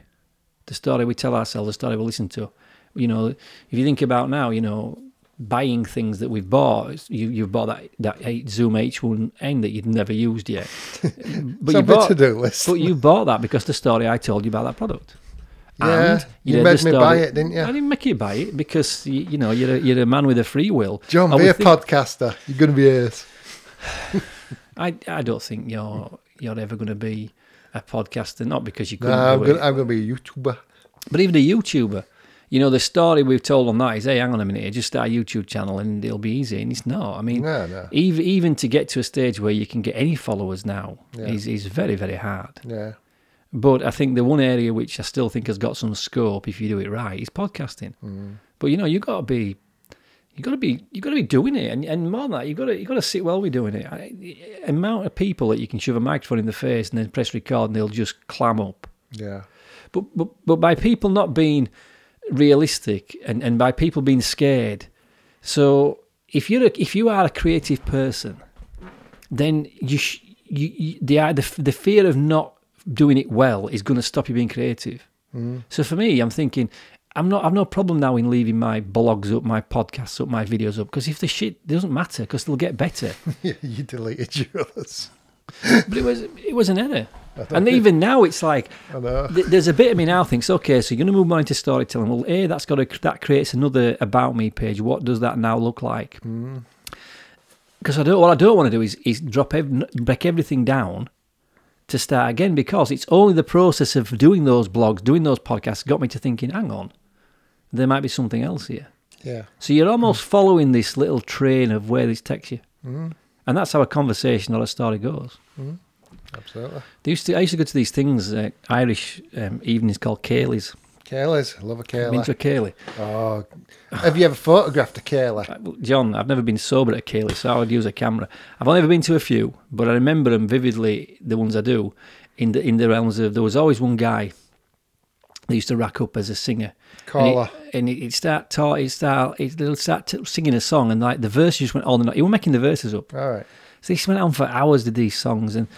The story we tell ourselves, the story we listen to. You know, if you think about now, you know, buying things that we've bought. You've bought that Zoom H1N that you'd never used yet. But you bought to-do list. But you bought that because the story I told you about that product. Yeah, and you made me buy it, didn't you? I didn't make you buy it because, you know, you're a man with a free will. John, be a podcaster. You're going to be ace. I don't think you're ever going to be a podcaster, not because you couldn't do it. I'm going to be a YouTuber. But even a YouTuber, you know, the story we've told on that is, hey, hang on a minute, just start a YouTube channel and it'll be easy. And it's not. I mean, no. Even to get to a stage where you can get any followers now is very, very hard. Yeah. But I think the one area which I still think has got some scope, if you do it right, is podcasting. But you know, you got to be doing it, and more than that, you got to sit well with doing it. The amount of people that you can shove a microphone in the face and then press record, and they'll just clam up. Yeah. But by people not being realistic, and by people being scared. So if you are a creative person, then the fear of not doing it well is going to stop you being creative. So for me, I'm thinking, I've no problem now in leaving my blogs up, my podcasts up, my videos up, because if the shit doesn't matter, because they'll get better. Yeah, you deleted yours. But it was an error. And even now it's like, there's a bit of me now thinks, okay, so you're going to move on into storytelling. Well, that creates another About Me page. What does that now look like? Because what I don't want to do is break everything down to start again, because it's only the process of doing those blogs, doing those podcasts got me to thinking, hang on, there might be something else here. Yeah. So you're almost following this little train of where this takes you. And that's how a conversation or a story goes. Absolutely. I used to go to these things, Irish evenings called Cayley's. Cayley's, I love a Cayley. I've been to a Cayley. Oh, have you ever photographed a Cayley? John, I've never been sober at a Cayley, so I would use a camera. I've only ever been to a few, but I remember them vividly, the ones I do, in the realms of, there was always one guy that used to rack up as a singer. Caller. And he'd start singing a song, and like the verses just went on and on. He was making the verses up. All right. So he went on for hours, did these songs, and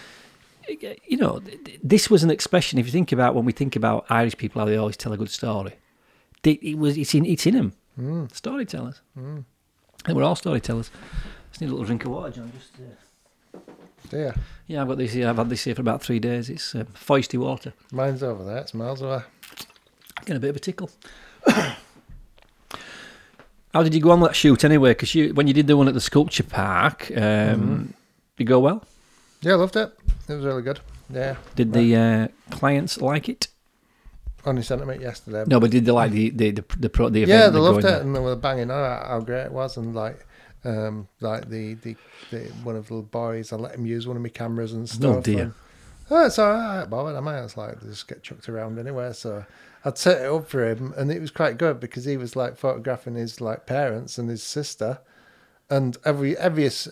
you know, this was an expression. If you think about, when we think about Irish people, how they always tell a good story, it's in them. Storytellers. And we're all storytellers. Just need a little drink of water, John. Yeah, I've got this here. I've had this here for about 3 days. It's feisty water. Mine's over there. It's miles away. Getting a bit of a tickle. How did you go on that shoot anyway? Because when you did the one at the sculpture park, did it go well? Yeah, I loved it. It was really good. Yeah. Did the clients like it? Only sent them it yesterday. No, but did they like the event? Yeah, they loved it, and they were banging on about how great it was, and like the one of the little boys, I let him use one of my cameras and stuff. Oh dear. And, oh, it's all right, Bob. I mean, it's like they just get chucked around anywhere. So I'd set it up for him, and it was quite good because he was like photographing his like parents and his sister. And obviously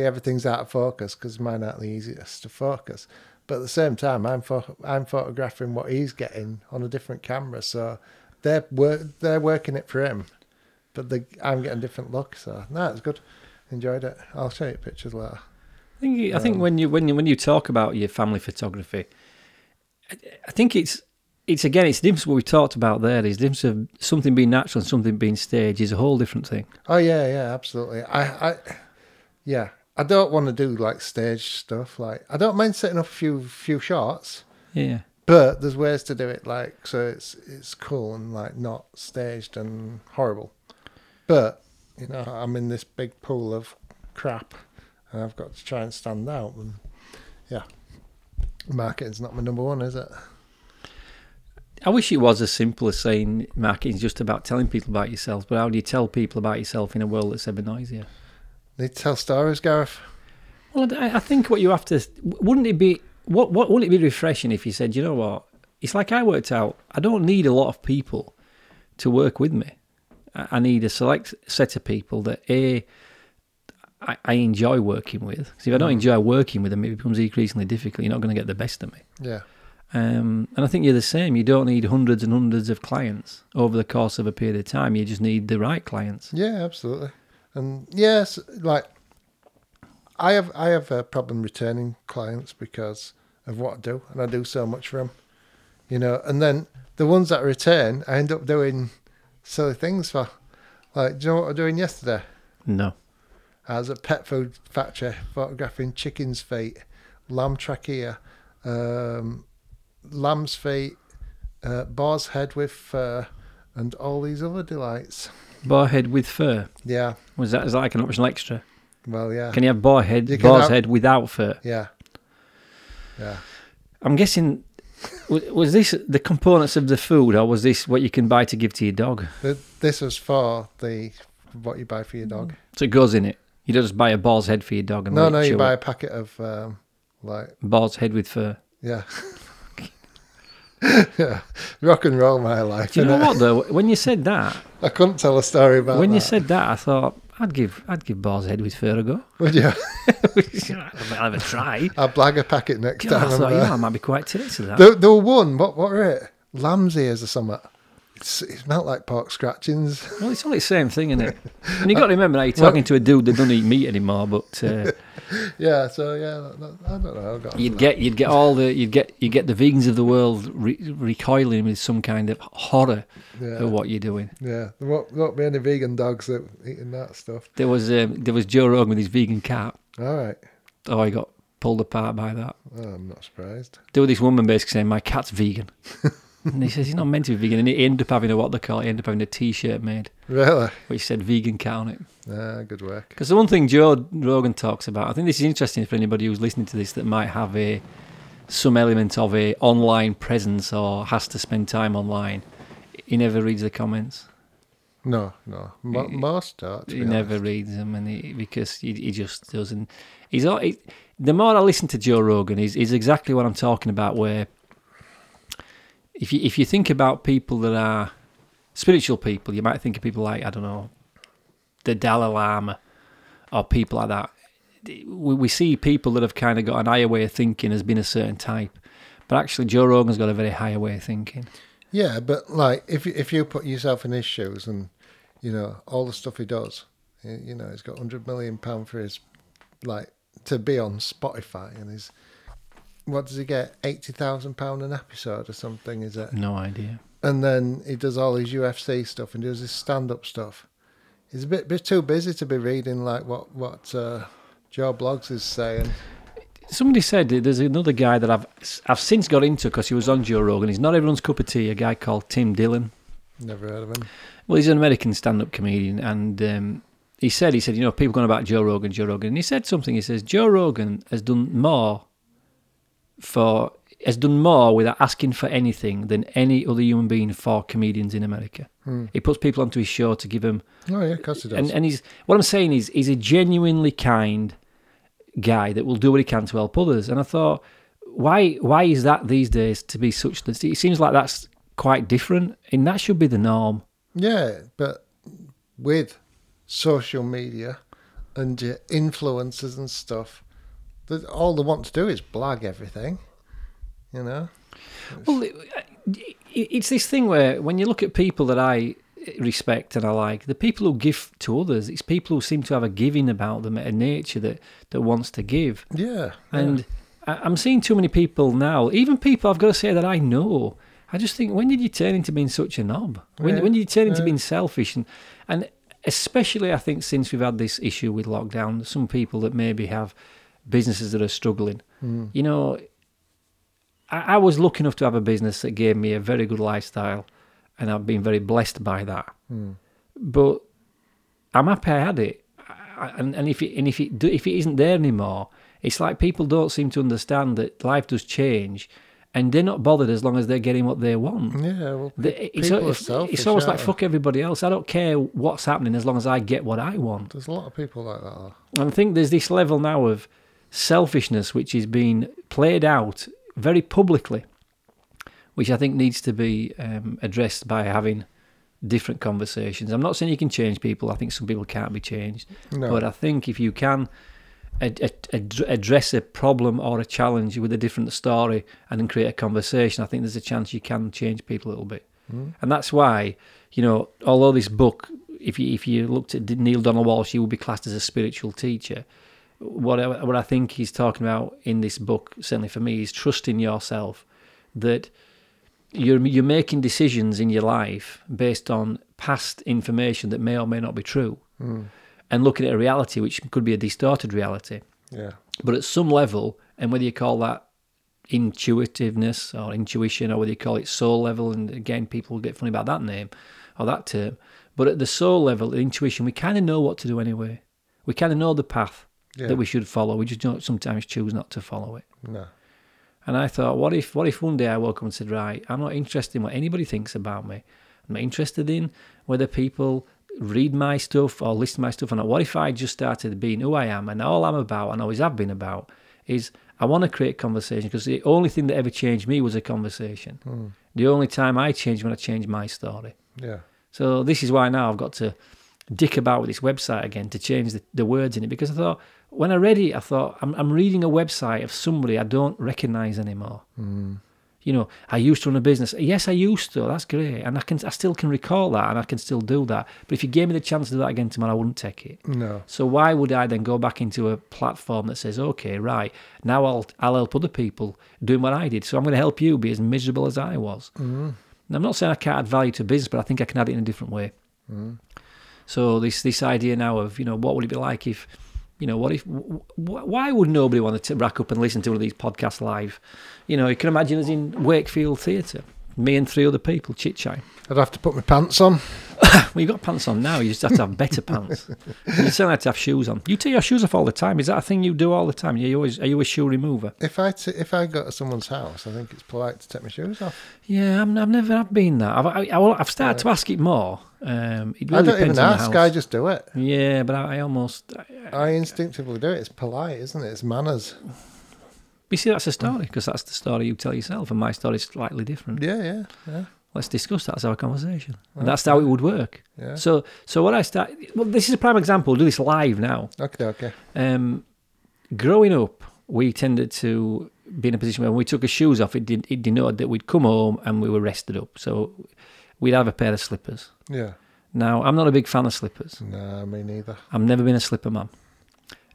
everything's out of focus because mine aren't the easiest to focus. But at the same time, I'm photographing what he's getting on a different camera, so they're working it for him. But I'm getting a different look, so no, it's good. Enjoyed it. I'll show you pictures later. I think when you talk about your family photography, I think it's again, it's the difference what we talked about there. Is the difference of something being natural and something being staged is a whole different thing. Oh yeah, absolutely. I don't want to do like stage stuff. Like I don't mind setting up a few shots. Yeah. But there's ways to do it like so it's cool and like not staged and horrible. But you know, I'm in this big pool of crap, and I've got to try and stand out. And yeah, marketing's not my number one, is it? I wish it was as simple as saying marketing's just about telling people about yourself. But how do you tell people about yourself in a world that's ever noisier? They tell stories, Gareth. Well, I think what you have to... Wouldn't it be refreshing if you said, you know what? It's like I worked out. I don't need a lot of people to work with me. I need a select set of people that, A, I enjoy working with. Because if I don't enjoy working with them, it becomes increasingly difficult. You're not going to get the best of me. Yeah. And I think you're the same. You don't need hundreds and hundreds of clients over the course of a period of time. You just need the right clients. Yeah, absolutely. And yes, like I have a problem returning clients because of what I do, and I do so much for them, you know. And then the ones that return, I end up doing silly things for. Like, do you know what I was doing yesterday? No. I was at pet food factory photographing chicken's feet, lamb trachea, lamb's feet, boar's head with fur, and all these other delights. Boar head with fur? Yeah. Is that like an optional extra? Well, yeah. Can you have boar's head without fur? Yeah. Yeah. I'm guessing, was this the components of the food, or was this what you can buy to give to your dog? This was for what you buy for your dog. So it goes in it? You don't just buy a boar's head for your dog? And no, you buy a packet of like... Boar's head with fur? Yeah. Yeah, rock and roll my life. Do you know what though? When you said that, I couldn't tell a story about. When you said that, I thought I'd give Boar's Head with Fur a go. Would you? I'll have a try. I'll blag a packet next time. I thought I might be quite tilted to that. There were one. What were it? Lamb's ears or something. It smelled like pork scratchings. Well, it's all the same thing, isn't it? And you got to remember now, you're talking to a dude that doesn't eat meat anymore. But yeah, so yeah, I don't know. You'd get the vegans of the world recoiling with some kind of horror at what you're doing. Yeah, there won't be any vegan dogs that eating that stuff. There was Joe Rogan with his vegan cat. All right. Oh, he got pulled apart by that. Oh, I'm not surprised. There was this woman basically saying, "My cat's vegan." And he says he's not meant to be vegan, and he ended up having a T-shirt made, really, which said "vegan cat" on it. Ah, good work. Because the one thing Joe Rogan talks about, I think this is interesting for anybody who's listening to this that might have some element of a online presence or has to spend time online. He never reads the comments. No, most don't. He never reads them, and because he just doesn't. The more I listen to Joe Rogan, is exactly what I'm talking about, where. If you think about people that are spiritual people, you might think of people like, I don't know, the Dalai Lama or people like that. We see people that have kind of got an higher way of thinking as being a certain type. But actually, Joe Rogan's got a very higher way of thinking. Yeah, but like, if you put yourself in his shoes and, you know, all the stuff he does, you know, he's got £100 million for his, like, to be on Spotify and his... What does he get? £80,000 an episode or something, is it? No idea. And then he does all his UFC stuff and does his stand-up stuff. He's a bit too busy to be reading like what Joe Bloggs is saying. Somebody said there's another guy that I've since got into because he was on Joe Rogan. He's not everyone's cup of tea. A guy called Tim Dillon. Never heard of him. Well, he's an American stand-up comedian, and he said, you know, people going about Joe Rogan, and he said something. He says Joe Rogan has done more for has done more without asking for anything than any other human being for comedians in America. He puts people onto his show to give them... Oh, yeah, of course he does. And he's, what I'm saying is, he's a genuinely kind guy that will do what he can to help others. And I thought, why is that these days to be such... It seems like that's quite different, and that should be the norm. Yeah, but with social media and your influencers and stuff, all they want to do is blog everything. You know? Well, it's this thing where when you look at people that I respect and I like, the people who give to others, it's people who seem to have a giving about them, a nature that wants to give. Yeah. And I'm seeing too many people now, even people I've got to say that I know. I just think, when did you turn into being such a knob? When did you turn into being selfish? And especially, I think, since we've had this issue with lockdown, some people that maybe have businesses that are struggling, you know, I was lucky enough to have a business that gave me a very good lifestyle, and I've been very blessed by that. But I'm happy I had it, and if it isn't there anymore, it's like people don't seem to understand that life does change, and they're not bothered as long as they're getting what they want. Yeah, well, people are selfish. It's almost like fuck everybody else. I don't care what's happening as long as I get what I want. There's a lot of people like that. And I think there's this level now of selfishness which is being played out very publicly, which I think needs to be addressed by having different conversations. I'm not saying you can change people. I think some people can't be changed. No. But I think if you can address a problem or a challenge with a different story and then create a conversation, I think there's a chance you can change people a little bit. And that's why, you know, although this book, if you looked at Neil Donald Walsh, he would be classed as a spiritual teacher. What I think he's talking about in this book, certainly for me, is trusting yourself, that you're making decisions in your life based on past information that may or may not be true, and looking at a reality which could be a distorted reality. Yeah. But at some level, and whether you call that intuitiveness or intuition, or whether you call it soul level, and again, people will get funny about that name or that term, but at the soul level, the intuition, we kind of know what to do anyway. We kind of know the path. Yeah. That we should follow. We just don't sometimes choose not to follow it. No. And I thought, what if one day I woke up and said, right, I'm not interested in what anybody thinks about me. I'm not interested in whether people read my stuff or listen to my stuff or not. What if I just started being who I am, and all I'm about and always have been about is I want to create conversation, because the only thing that ever changed me was a conversation. The only time I changed when I changed my story. Yeah. So this is why now I've got to dick about with this website again to change the words in it, because I thought, when I read it, I thought, I'm reading a website of somebody I don't recognise anymore. You know, I used to run a business. Yes, I used to. That's great. And I still can recall that, and I can still do that. But if you gave me the chance to do that again tomorrow, I wouldn't take it. No. So why would I then go back into a platform that says, okay, right, now I'll help other people doing what I did, so I'm going to help you be as miserable as I was. And I'm not saying I can't add value to business, but I think I can add it in a different way. So this idea now of, you know, what would it be like if... You know, why would nobody want to rack up and listen to one of these podcasts live? You know, you can imagine us in Wakefield Theatre, me and three other people chit-chatting. I'd have to put my pants on. Well, you've got pants on now. You just have to have better pants. You still have to have shoes on. You take your shoes off all the time. Is that a thing you do all the time? Are you a shoe remover? If I go to someone's house, I think it's polite to take my shoes off. Yeah, I've never been that. I've started to ask it more. It really I don't even ask, I just do it. Yeah, but I instinctively do it. It's polite, isn't it? It's manners. You see, that's a story, because that's the story you tell yourself, and my story's slightly different. Yeah. Let's discuss that as our conversation. Okay. And that's how it would work. Yeah. So what I start... Well, this is a prime example. We'll do this live now. Okay. Growing up, we tended to be in a position where when we took our shoes off, it denoted that we'd come home and we were rested up. So... we'd have a pair of slippers. Yeah. Now, I'm not a big fan of slippers. No, me neither. I've never been a slipper man.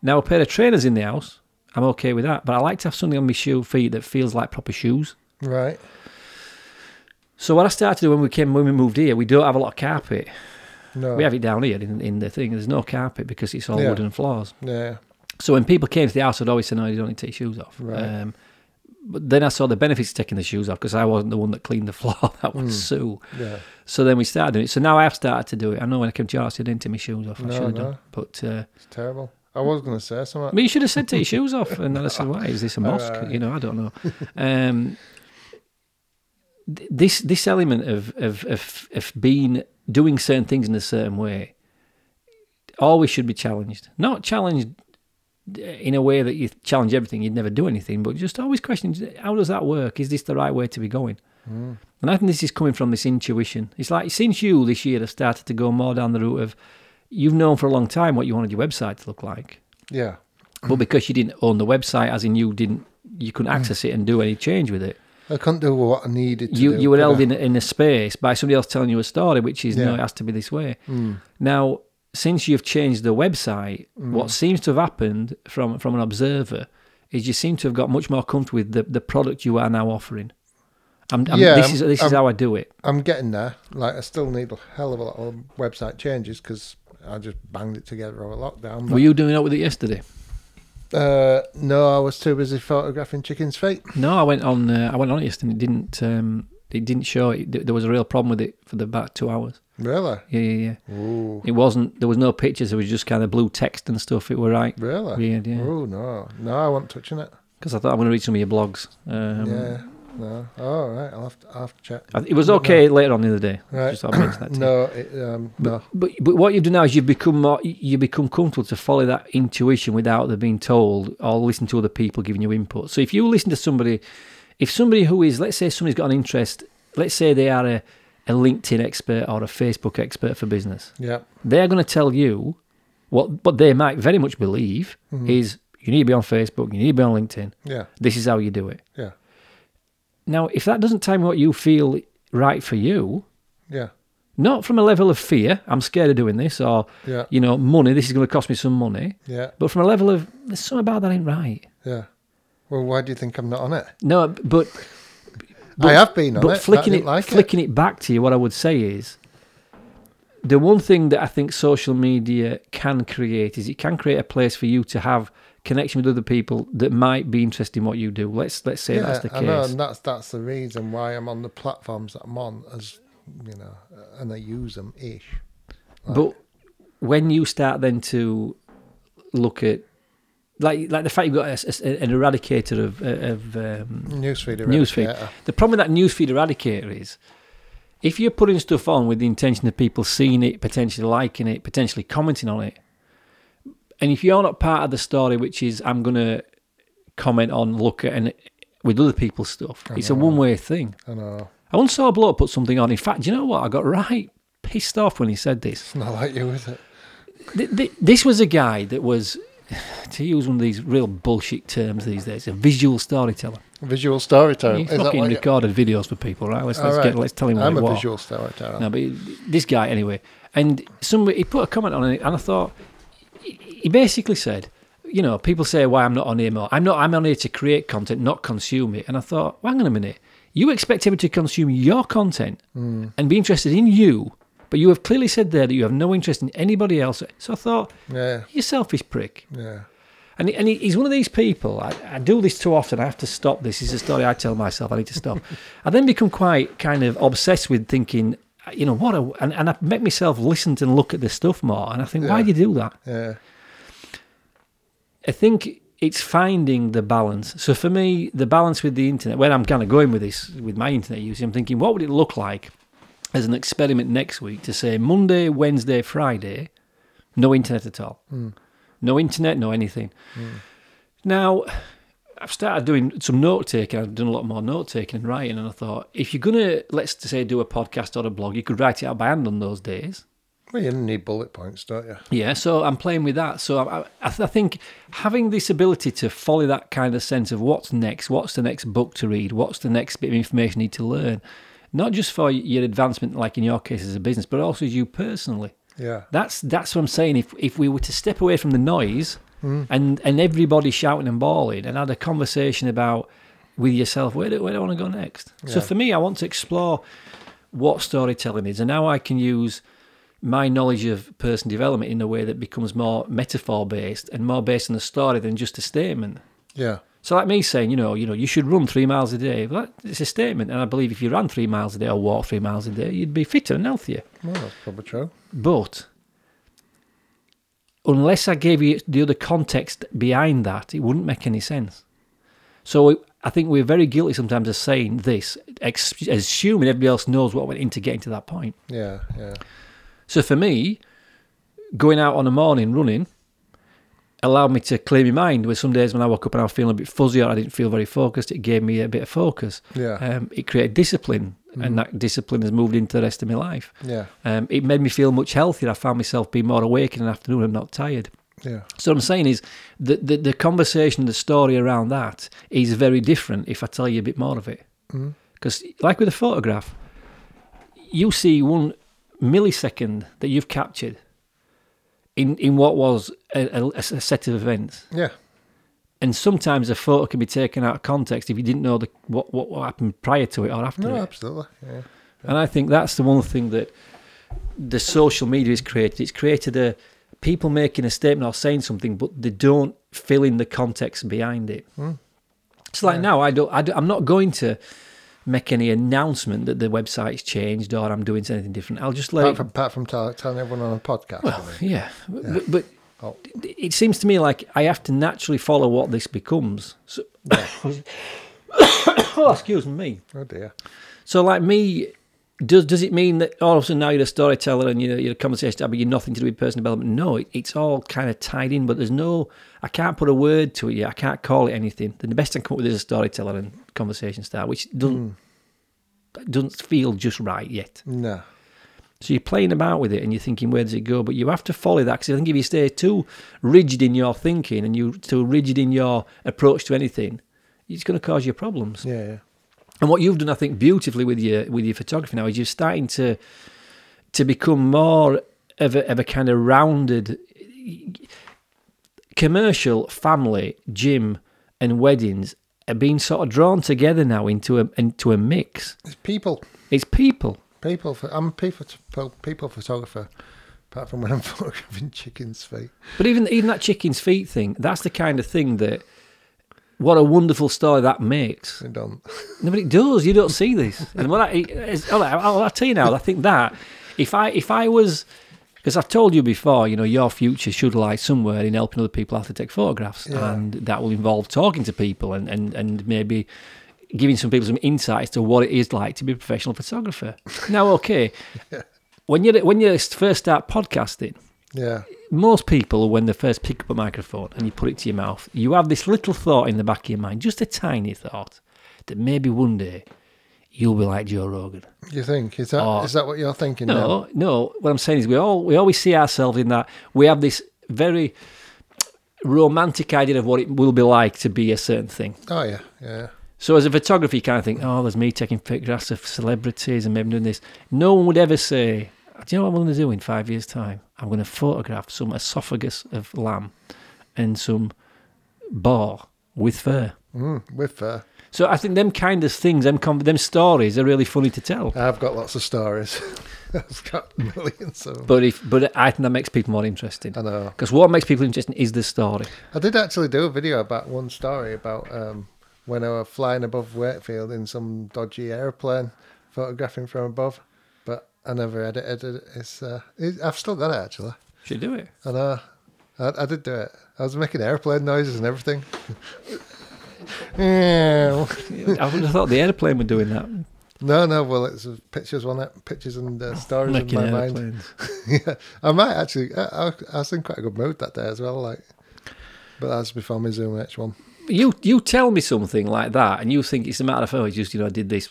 Now, a pair of trainers in the house, I'm okay with that, but I like to have something on my feet that feels like proper shoes. Right. So what I started to do when we moved here, we don't have a lot of carpet. No. We have it down here in the thing. There's no carpet because it's all wooden floors. Yeah. So when people came to the house, I'd always say, no, you don't need to take your shoes off. Right. But then I saw the benefits of taking the shoes off, because I wasn't the one that cleaned the floor. That was Sue. Yeah. So then we started doing it. So now I've started to do it. I know when I came to your house, I didn't take my shoes off. I should have done. But, it's terrible. I was going to say something. But you should have said take your shoes off, and then I said, why is this a mosque? Right. You know, I don't know. This element of being doing certain things in a certain way always should be challenged. Not challenged in a way that you challenge everything, you'd never do anything, but just always question, how does that work? Is this the right way to be going? Mm. And I think this is coming from this intuition. It's like, since you this year have started to go more down the route of, you've known for a long time what you wanted your website to look like. Yeah. But because you didn't own the website, as in you couldn't access it and do any change with it. I couldn't do what I needed to do. You were held in a space by somebody else telling you a story, which is, no, it has to be this way. Mm. Now, since you've changed the website, what seems to have happened from an observer is you seem to have got much more comfortable with the product you are now offering. This is how I do it. I'm getting there. Like, I still need a hell of a lot of website changes because I just banged it together over lockdown. Were you doing that with it yesterday? No, I was too busy photographing chickens' feet. No, I went on it yesterday. It didn't show. There was a real problem with it for about 2 hours. Really? Yeah. Ooh. It wasn't. There was no pictures. It was just kind of blue text and stuff. It were right. Really? Weird. Yeah. Oh no, I wasn't touching it because I thought I'm going to read some of your blogs. Yeah. No. Oh, right. I'll have to check. It was okay later on the other day. Right. Just thought I'd mention that to But what you've done now is you become comfortable to follow that intuition without them being told or listen to other people giving you input. So if you listen to somebody, if somebody who is, let's say somebody's got an interest, let's say they are a LinkedIn expert or a Facebook expert for business. Yeah. They're going to tell you what they might very much believe is you need to be on Facebook, you need to be on LinkedIn. Yeah. This is how you do it. Yeah. Now, if that doesn't time what you feel right for you, not from a level of fear, I'm scared of doing this, or, money, this is going to cost me some money, but from a level of, there's something about that ain't right. Yeah. Well, why do you think I'm not on it? No, but I have been on it. Flicking it back to you, what I would say is, the one thing that I think social media can create is it can create a place for you to have connection with other people that might be interested in what you do. Let's say that's the case. I know, and that's the reason why I'm on the platforms that I'm on, as you know, and I use them ish. Like, but when you start then to look at like the fact you've got an eradicator of newsfeed. The problem with that newsfeed eradicator is, if you're putting stuff on with the intention of people seeing it, potentially liking it, potentially commenting on it, and if you're not part of the story, which is I'm going to comment on, look at, and with other people's stuff, it's a one-way thing. I know. I once saw a bloke put something on. In fact, do you know what? I got right pissed off when he said this. It's not like you, is it? This was a guy that was, to use one of these real bullshit terms these days, a visual storyteller. Visual storyteller. He fucking recorded videos for people, right? Let's tell him what it was. I'm a visual storyteller. No, but this guy, anyway. And he put a comment on it, and I thought... He basically said, you know, people say why I'm not on here more. I'm on here to create content, not consume it. And I thought, well, hang on a minute. You expect everybody to consume your content and be interested in you, but you have clearly said there that you have no interest in anybody else. So I thought, you selfish prick. Yeah. And he's one of these people. I do this too often. I have to stop this. It's a story I tell myself. I need to stop. I then become quite kind of obsessed with thinking, you know, and I make myself listen to and look at this stuff more. And I think, why do you do that? Yeah. I think it's finding the balance. So for me, the balance with the internet, where I'm kind of going with this, with my internet use, I'm thinking, what would it look like as an experiment next week to say Monday, Wednesday, Friday, no internet at all. Mm. No internet, no anything. Mm. Now, I've started doing some note-taking. I've done a lot more note-taking and writing, and I thought, if you're going to, let's say, do a podcast or a blog, you could write it out by hand on those days. Well, you need bullet points, don't you? Yeah, so I'm playing with that. So I think having this ability to follow that kind of sense of what's next, what's the next book to read, what's the next bit of information you need to learn, not just for your advancement, like in your case as a business, but also as you personally. Yeah. That's what I'm saying. If we were to step away from the noise and everybody shouting and bawling and had a conversation about with yourself, where do I want to go next? Yeah. So for me, I want to explore what storytelling is and how I can use my knowledge of person development in a way that becomes more metaphor-based and more based on a story than just a statement. Yeah. So like me saying, you know, you should run 3 miles a day. Well, it's a statement, and I believe if you ran 3 miles a day or walked 3 miles a day, you'd be fitter and healthier. Well, that's probably true. But unless I gave you the other context behind that, it wouldn't make any sense. So I think we're very guilty sometimes of saying this, assuming everybody else knows what went into getting to that point. Yeah, yeah. So for me, going out on a morning running allowed me to clear my mind. Where some days when I woke up and I was feeling a bit fuzzy or I didn't feel very focused, it gave me a bit of focus. Yeah. It created discipline, and that discipline has moved into the rest of my life. Yeah. It made me feel much healthier. I found myself being more awake in the afternoon and not tired. Yeah. So what I'm saying is the conversation, the story around that is very different if I tell you a bit more of it. Because like with a photograph, you see 1 millisecond that you've captured in what was a set of events. Yeah. And sometimes a photo can be taken out of context if you didn't know what happened prior to it or after it. No, absolutely. Yeah. Yeah. And I think that's the one thing that the social media has created. It's created a... people making a statement or saying something, but they don't fill in the context behind it. It's like now, I'm not going to make any announcement that the website's changed or I'm doing anything different. I'll just apart from telling everyone on a podcast. Well, but it seems to me like I have to naturally follow what this becomes. So, oh, excuse me. Oh dear. So like me. Does it mean that all of a sudden now you're a storyteller and you're a conversation, but you're nothing to do with personal development? No, it's all kind of tied in, but there's no, I can't put a word to it yet. I can't call it anything. The best I can come up with is a storyteller and conversation style, which doesn't feel just right yet. No. So you're playing about with it and you're thinking, where does it go? But you have to follow that, because I think if you stay too rigid in your thinking and you're too rigid in your approach to anything, it's going to cause you problems. Yeah, yeah. And what you've done, I think, beautifully with your photography now is you're starting to become more of a kind of rounded commercial, family, gym, and weddings are being sort of drawn together now into a mix. It's people. I'm a people photographer. Apart from when I'm photographing chickens' feet. But even that chickens' feet thing, that's the kind of thing that. What a wonderful story that makes. It doesn't. No, but it does. You don't see this. And what I'll tell you now, I think that if I was, because I've told you before, your future should lie somewhere in helping other people how to take photographs. Yeah. And that will involve talking to people and maybe giving some people some insights to what it is like to be a professional photographer. Now, okay, yeah. when you first start podcasting, yeah. Most people, when they first pick up a microphone and you put it to your mouth, you have this little thought in the back of your mind, just a tiny thought, that maybe one day you'll be like Joe Rogan. You think? Is that what you're thinking? No. What I'm saying is we always see ourselves in that. We have this very romantic idea of what it will be like to be a certain thing. Oh, yeah, yeah. So as a photographer, you kind of think, oh, there's me taking photographs of celebrities and maybe doing this. No one would ever say... Do you know what I'm going to do in 5 years' time? I'm going to photograph some esophagus of lamb and some boar with fur. With fur. So I think them kind of things, them stories are really funny to tell. I've got lots of stories. I've got millions of them. But I think that makes people more interesting. I know. Because what makes people interesting is the story. I did actually do a video about one story about when I was flying above Wakefield in some dodgy aeroplane, photographing from above. I never edited it. I've still got it, actually. Should do it. I know. I did do it. I was making airplane noises and everything. I wouldn't have thought the airplane were doing that. No. Well, it's pictures, wasn't it? Pictures and stories in my mind. Yeah, I might actually. I was in quite a good mood that day as well. Like, but that's before my Zoom H1. You tell me something like that, and you think it's a matter of I did this,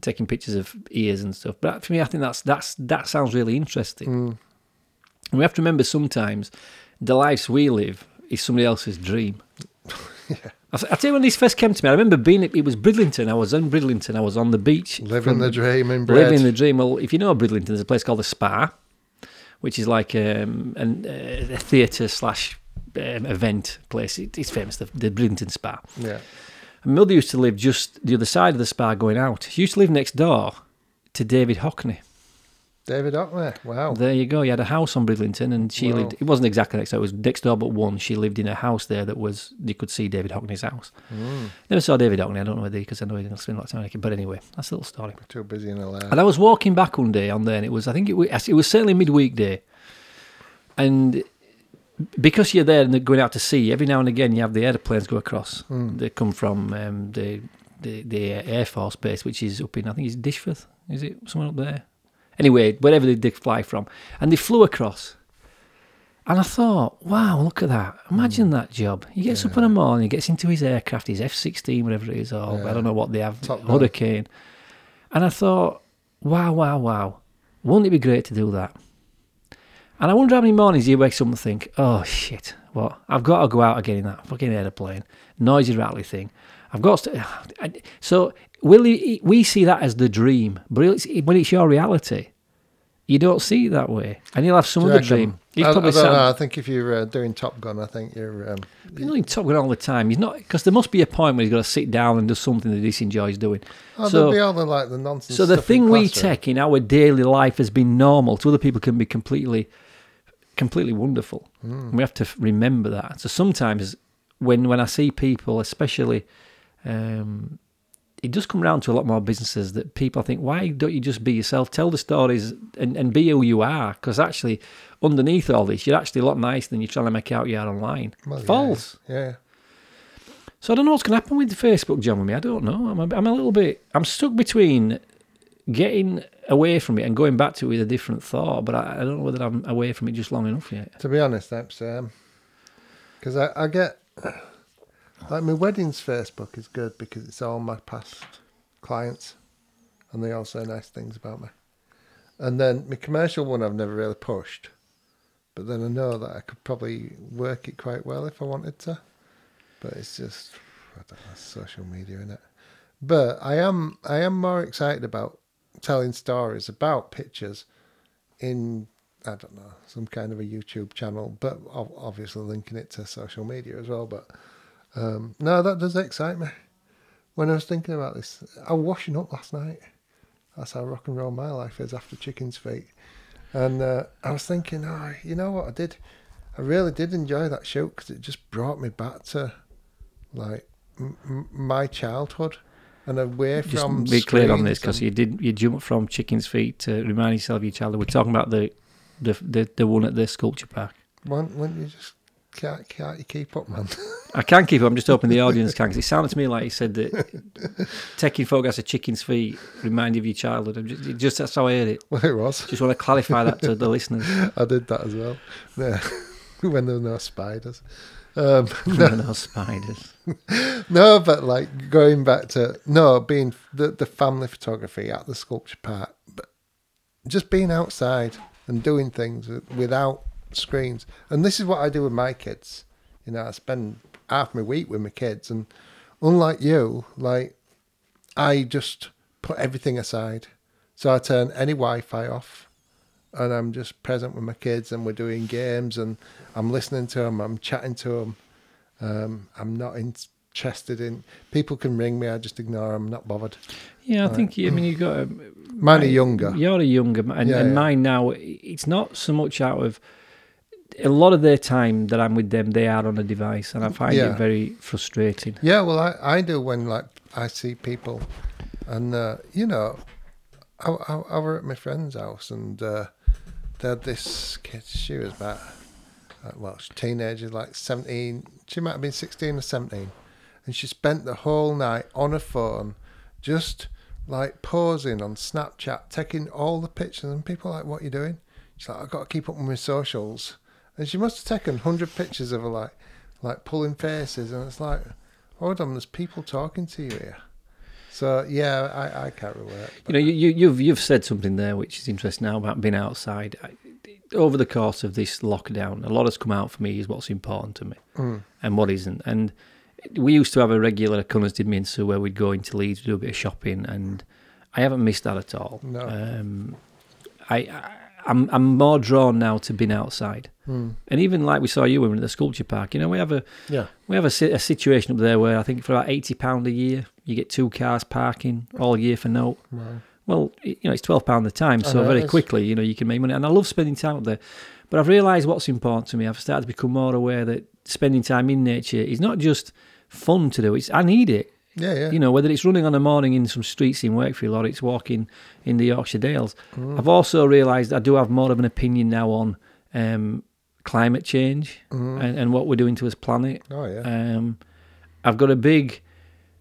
taking pictures of ears and stuff. But for me, I think that sounds really interesting. And we have to remember sometimes the lives we live is somebody else's dream. Yeah. I tell you, when this first came to me, I remember it was Bridlington. I was in Bridlington. I was on the beach, living the dream. Well, if you know Bridlington, there's a place called the Spa, which is like a theatre / event place. It's famous, the Bridlington Spa. Yeah. And my mother used to live just the other side of the spa going out. She used to live next door to David Hockney. David Hockney, wow. There you go. He had a house on Bridlington and she lived, it wasn't exactly next door, it was next door but one. She lived in a house there you could see David Hockney's house. Never saw David Hockney, I don't know whether, because I know he didn't spend a lot of time on it, but anyway, that's a little story. We're too busy in a lab. And I was walking back one day on there and it was certainly midweek day. And because you're there and they're going out to sea, every now and again you have the airplanes go across. They come from the Air Force Base, which is up in, I think it's Dishforth, is it? Somewhere up there. Anyway, wherever they fly from. And they flew across. And I thought, wow, look at that. Imagine that job. He gets up in the morning, he gets into his aircraft, his F-16, whatever it is, or I don't know what they have, Hurricane. And I thought, wow. Wouldn't it be great to do that? And I wonder how many mornings you wake up and think, oh, shit, what? I've got to go out again in that fucking aeroplane. Noisy, rattly thing. I've got to... So we see that as the dream, but when it's your reality, you don't see it that way. And you'll have some other dream. I don't know. I think if you're doing Top Gun, I think you're... you're not doing Top Gun all the time. Because there must be a point where he's got to sit down and do something that he enjoys doing. Oh, so, there'll be all the, like, the nonsense. So the thing we take in our daily life has been normal to other people can be completely wonderful. And we have to remember that. So sometimes when I see people, especially... it does come round to a lot more businesses that people think, why don't you just be yourself, tell the stories and be who you are? Because actually, underneath all this, you're actually a lot nicer than you're trying to make out you are online. Well, false. Yeah. So I don't know what's going to happen with Facebook, John, with me. I don't know. I'm a little bit... I'm stuck between getting away from it and going back to it with a different thought, but I don't know whether I'm away from it just long enough yet. To be honest, that's... Because I get... Like, my wedding's Facebook is good because it's all my past clients and they all say nice things about me. And then my commercial one I've never really pushed. But then I know that I could probably work it quite well if I wanted to. But it's just, I don't know, social media, innit? But I am more excited about telling stories about pictures in, I don't know, some kind of a YouTube channel. But obviously linking it to social media as well, but... no, that does excite me. When I was thinking about this, I was washing up last night. That's how rock and roll my life is after chicken's feet. And I was thinking, oh, you know what I did? I really did enjoy that shoot because it just brought me back to, like, my childhood and away from... Just be clear on this because you jump from chicken's feet to remind yourself of your childhood. We're talking about the one at the sculpture park. Wouldn't you just... Can't you keep up, man? I can keep up. I'm just hoping the audience can, because it sounded to me like you said that taking photographs of chicken's feet reminded you of your childhood. Just that's how I heard it. Well, it was. Just want to clarify that to the listeners. I did that as well. Yeah. When there were no spiders. No, but like going back to being the family photography at the sculpture park, but just being outside and doing things without screens. And this is what I do with my kids. You know, I spend half my week with my kids, and unlike you, like, I just put everything aside. So I turn any Wi-Fi off and I'm just present with my kids, and we're doing games and I'm listening to them, I'm chatting to them. I'm not interested in... People can ring me, I just ignore them, I'm not bothered. Yeah, I think, I mean, you've got... Mine are younger. You're a younger man, and mine now, it's not so much out of... A lot of their time that I'm with them, they are on a device, and I find it very frustrating. Yeah, well, I do when, like, I see people, and, you know, I were at my friend's house, and they had this kid, she was about, well, she's a teenager, like 17, she might have been 16 or 17, and she spent the whole night on her phone just, like, posing on Snapchat, taking all the pictures, and people are like, what are you doing? She's like, I've got to keep up with my socials. And she must have taken 100 pictures of her, like pulling faces. And it's like, hold on, there's people talking to you here. So, yeah, I can't relate. You know, you've said something there which is interesting now about being outside. Over the course of this lockdown, a lot has come out for me is what's important to me and what isn't. And we used to have a regular occurrence, did me and Sue, where we'd go into Leeds, do a bit of shopping, and I haven't missed that at all. No. I'm more drawn now to being outside, and even like we saw you when we were at the sculpture park. You know, we have a situation up there where I think for about £80 a year, you get 2 cars parking all year for no. Wow. Well, you know, it's £12 a time, so very quickly, you know, you can make money. And I love spending time up there, but I've realised what's important to me. I've started to become more aware that spending time in nature is not just fun to do. I need it. Yeah, yeah. You know, whether it's running on a morning in some streets in Wakefield or it's walking in the Yorkshire Dales. I've also realised I do have more of an opinion now on climate change and what we're doing to this planet. Oh, yeah. I've got a big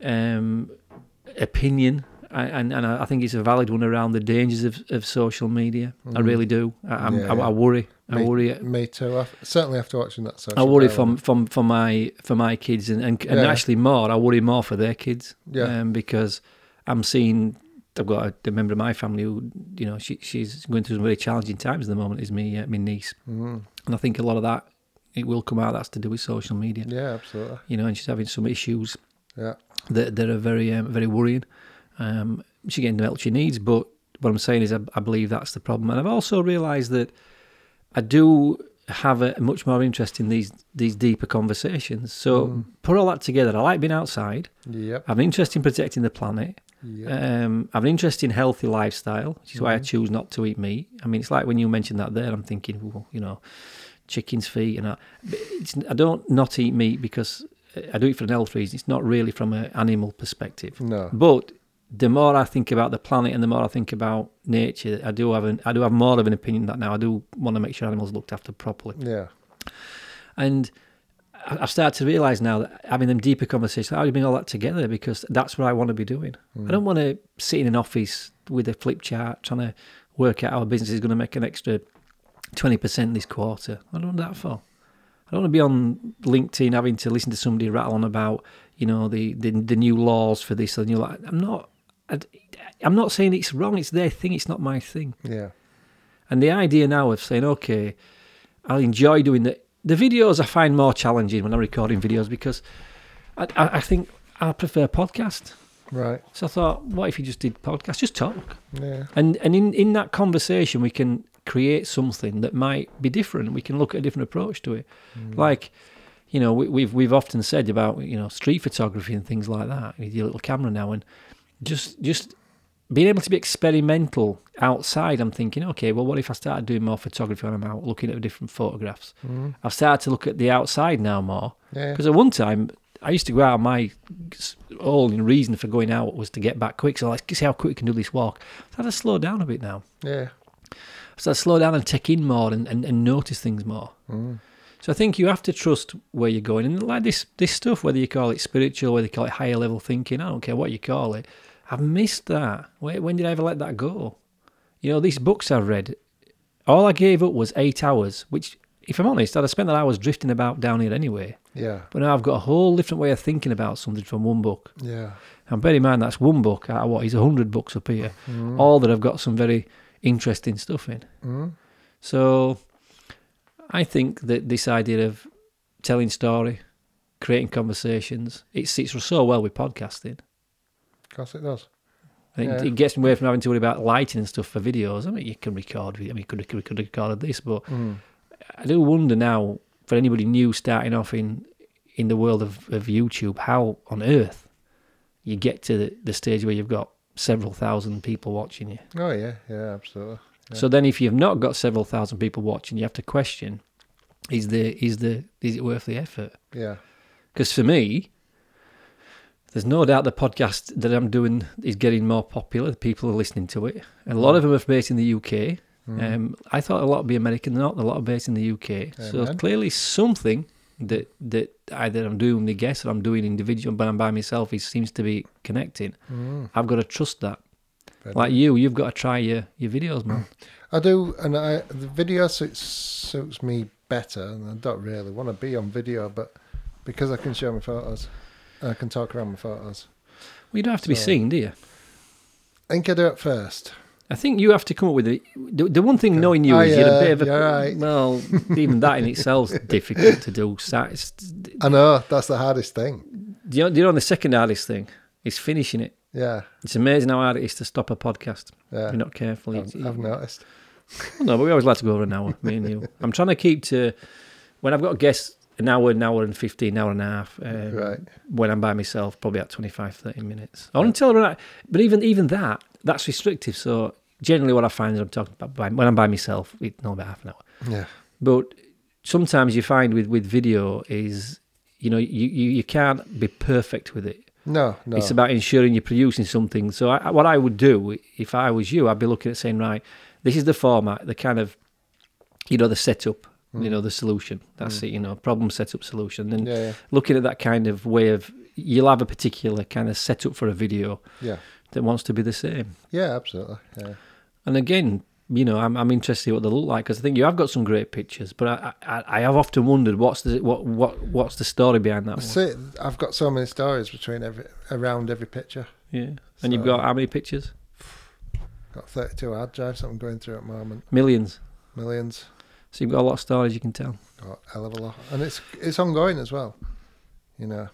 opinion, and I think it's a valid one, around the dangers of social media. I really do. I worry. I worry. Me too. Certainly after watching that social media. I worry for my kids, and actually more. I worry more for their kids. Yeah. Because I'm seeing... I've got a member of my family who, you know, she's going through some really challenging times at the moment, is my niece. Mm. And I think a lot of that, it will come out, that's to do with social media. Yeah, absolutely. You know, and she's having some issues that are very, very worrying. She's getting the help she needs, but what I'm saying is I believe that's the problem. And I've also realised that I do have a much more interest in these deeper conversations. So put all that together. I like being outside. Yep. I have an interest in protecting the planet. Yeah. I have an interest in healthy lifestyle, which is why I choose not to eat meat. I mean, it's like when you mentioned that there, I'm thinking, well, you know, chicken's feet and that. I don't not eat meat because I do it for an health reason. It's not really from an animal perspective. No. But the more I think about the planet and the more I think about nature, I do have more of an opinion that now I do want to make sure animals are looked after properly. Yeah. And I've started to realise now that having them deeper conversations, how do you bring all that together? Because that's what I want to be doing. I don't want to sit in an office with a flip chart trying to work out how a business is going to make an extra 20% this quarter. I don't want that for. I don't want to be on LinkedIn having to listen to somebody rattle on about, you know, the new laws for this. And you're like, I'm not saying it's wrong. It's their thing. It's not my thing. Yeah. And the idea now of saying, okay, I'll enjoy doing that. The videos I find more challenging when I'm recording videos because I think I prefer podcast. Right. So I thought, what if you just did podcast? Just talk. Yeah. And in that conversation, we can create something that might be different. We can look at a different approach to it. Mm. Like, you know, we've often said about, you know, street photography and things like that with your little camera now, and just being able to be experimental outside. I'm thinking, okay, well, what if I started doing more photography when I'm out, looking at different photographs? Mm. I've started to look at the outside now more. Because at one time, I used to go out, my only reason for going out was to get back quick. So let's see how quick we can do this walk. So I had to slow down a bit now. Yeah. So I slow down and take in more and notice things more. Mm. So I think you have to trust where you're going. And like this stuff, whether you call it spiritual, whether you call it higher level thinking, I don't care what you call it. I've missed that. When did I ever let that go? You know, these books I've read, all I gave up was 8 hours, which, if I'm honest, I'd have spent that hours drifting about down here anyway. Yeah. But now I've got a whole different way of thinking about something from one book. Yeah. And bear in mind, that's one book out of what is 100 books up here, all that I've got some very interesting stuff in. Mm. So I think that this idea of telling story, creating conversations, it sits so well with podcasting. Of course it does. It gets away from having to worry about lighting and stuff for videos. I mean, you can record. I mean, we could have recorded this, but I do wonder now, for anybody new starting off in the world of YouTube, how on earth you get to the stage where you've got several thousand people watching you. Oh, yeah, absolutely. Yeah. So then if you've not got several thousand people watching, you have to question, is it worth the effort? Yeah. Because for me... There's no doubt the podcast that I'm doing is getting more popular. People are listening to it. And a lot of them are based in the UK. Mm. I thought a lot would be American. They're not. A lot are based in the UK. Amen. So clearly something that either I'm doing the guest or I'm doing individual, but I'm by myself, it seems to be connecting. Mm. I've got to trust that. Like you've got to try your videos, man. I do. And the video suits me better. And I don't really want to be on video, but because I can show my photos... I can talk around my photos. Well, you don't have to be seen, do you? I think I do it first. I think you have to come up with the one thing knowing you is you're a bit of a... Right. Well, even that in itself is difficult to do. I know, that's the hardest thing. You know the second hardest thing is finishing it. Yeah. It's amazing how hard it is to stop a podcast. Yeah. If you're not careful. I've noticed. Well, no, but we always like to go over an hour, me and you. I'm trying to keep to... When I've got guests... An hour and a half. Right. When I'm by myself, probably at 25, 30 minutes. Or until we're not, but even that's restrictive. So generally what I find is I'm talking about, when I'm by myself, it's not about half an hour. Yeah. But sometimes you find with video is, you know, you can't be perfect with it. No. It's about ensuring you're producing something. So what I would do, if I was you, I'd be looking at saying, right, this is the format, the kind of, you know, the setup. you know, the solution. That's it, you know, problem, setup, solution. And looking at that kind of way of, you'll have a particular kind of setup for a video that wants to be the same. Yeah, absolutely. Yeah. And again, you know, I'm interested in what they look like, because I think you have got some great pictures, but I have often wondered what's the story behind that. See, I've got so many stories around every picture. Yeah, and so, you've got how many pictures? Got 32 hard drives that I'm going through at the moment. Millions. So you've got a lot of stories you can tell. Got a hell of a lot, and it's ongoing as well, you know.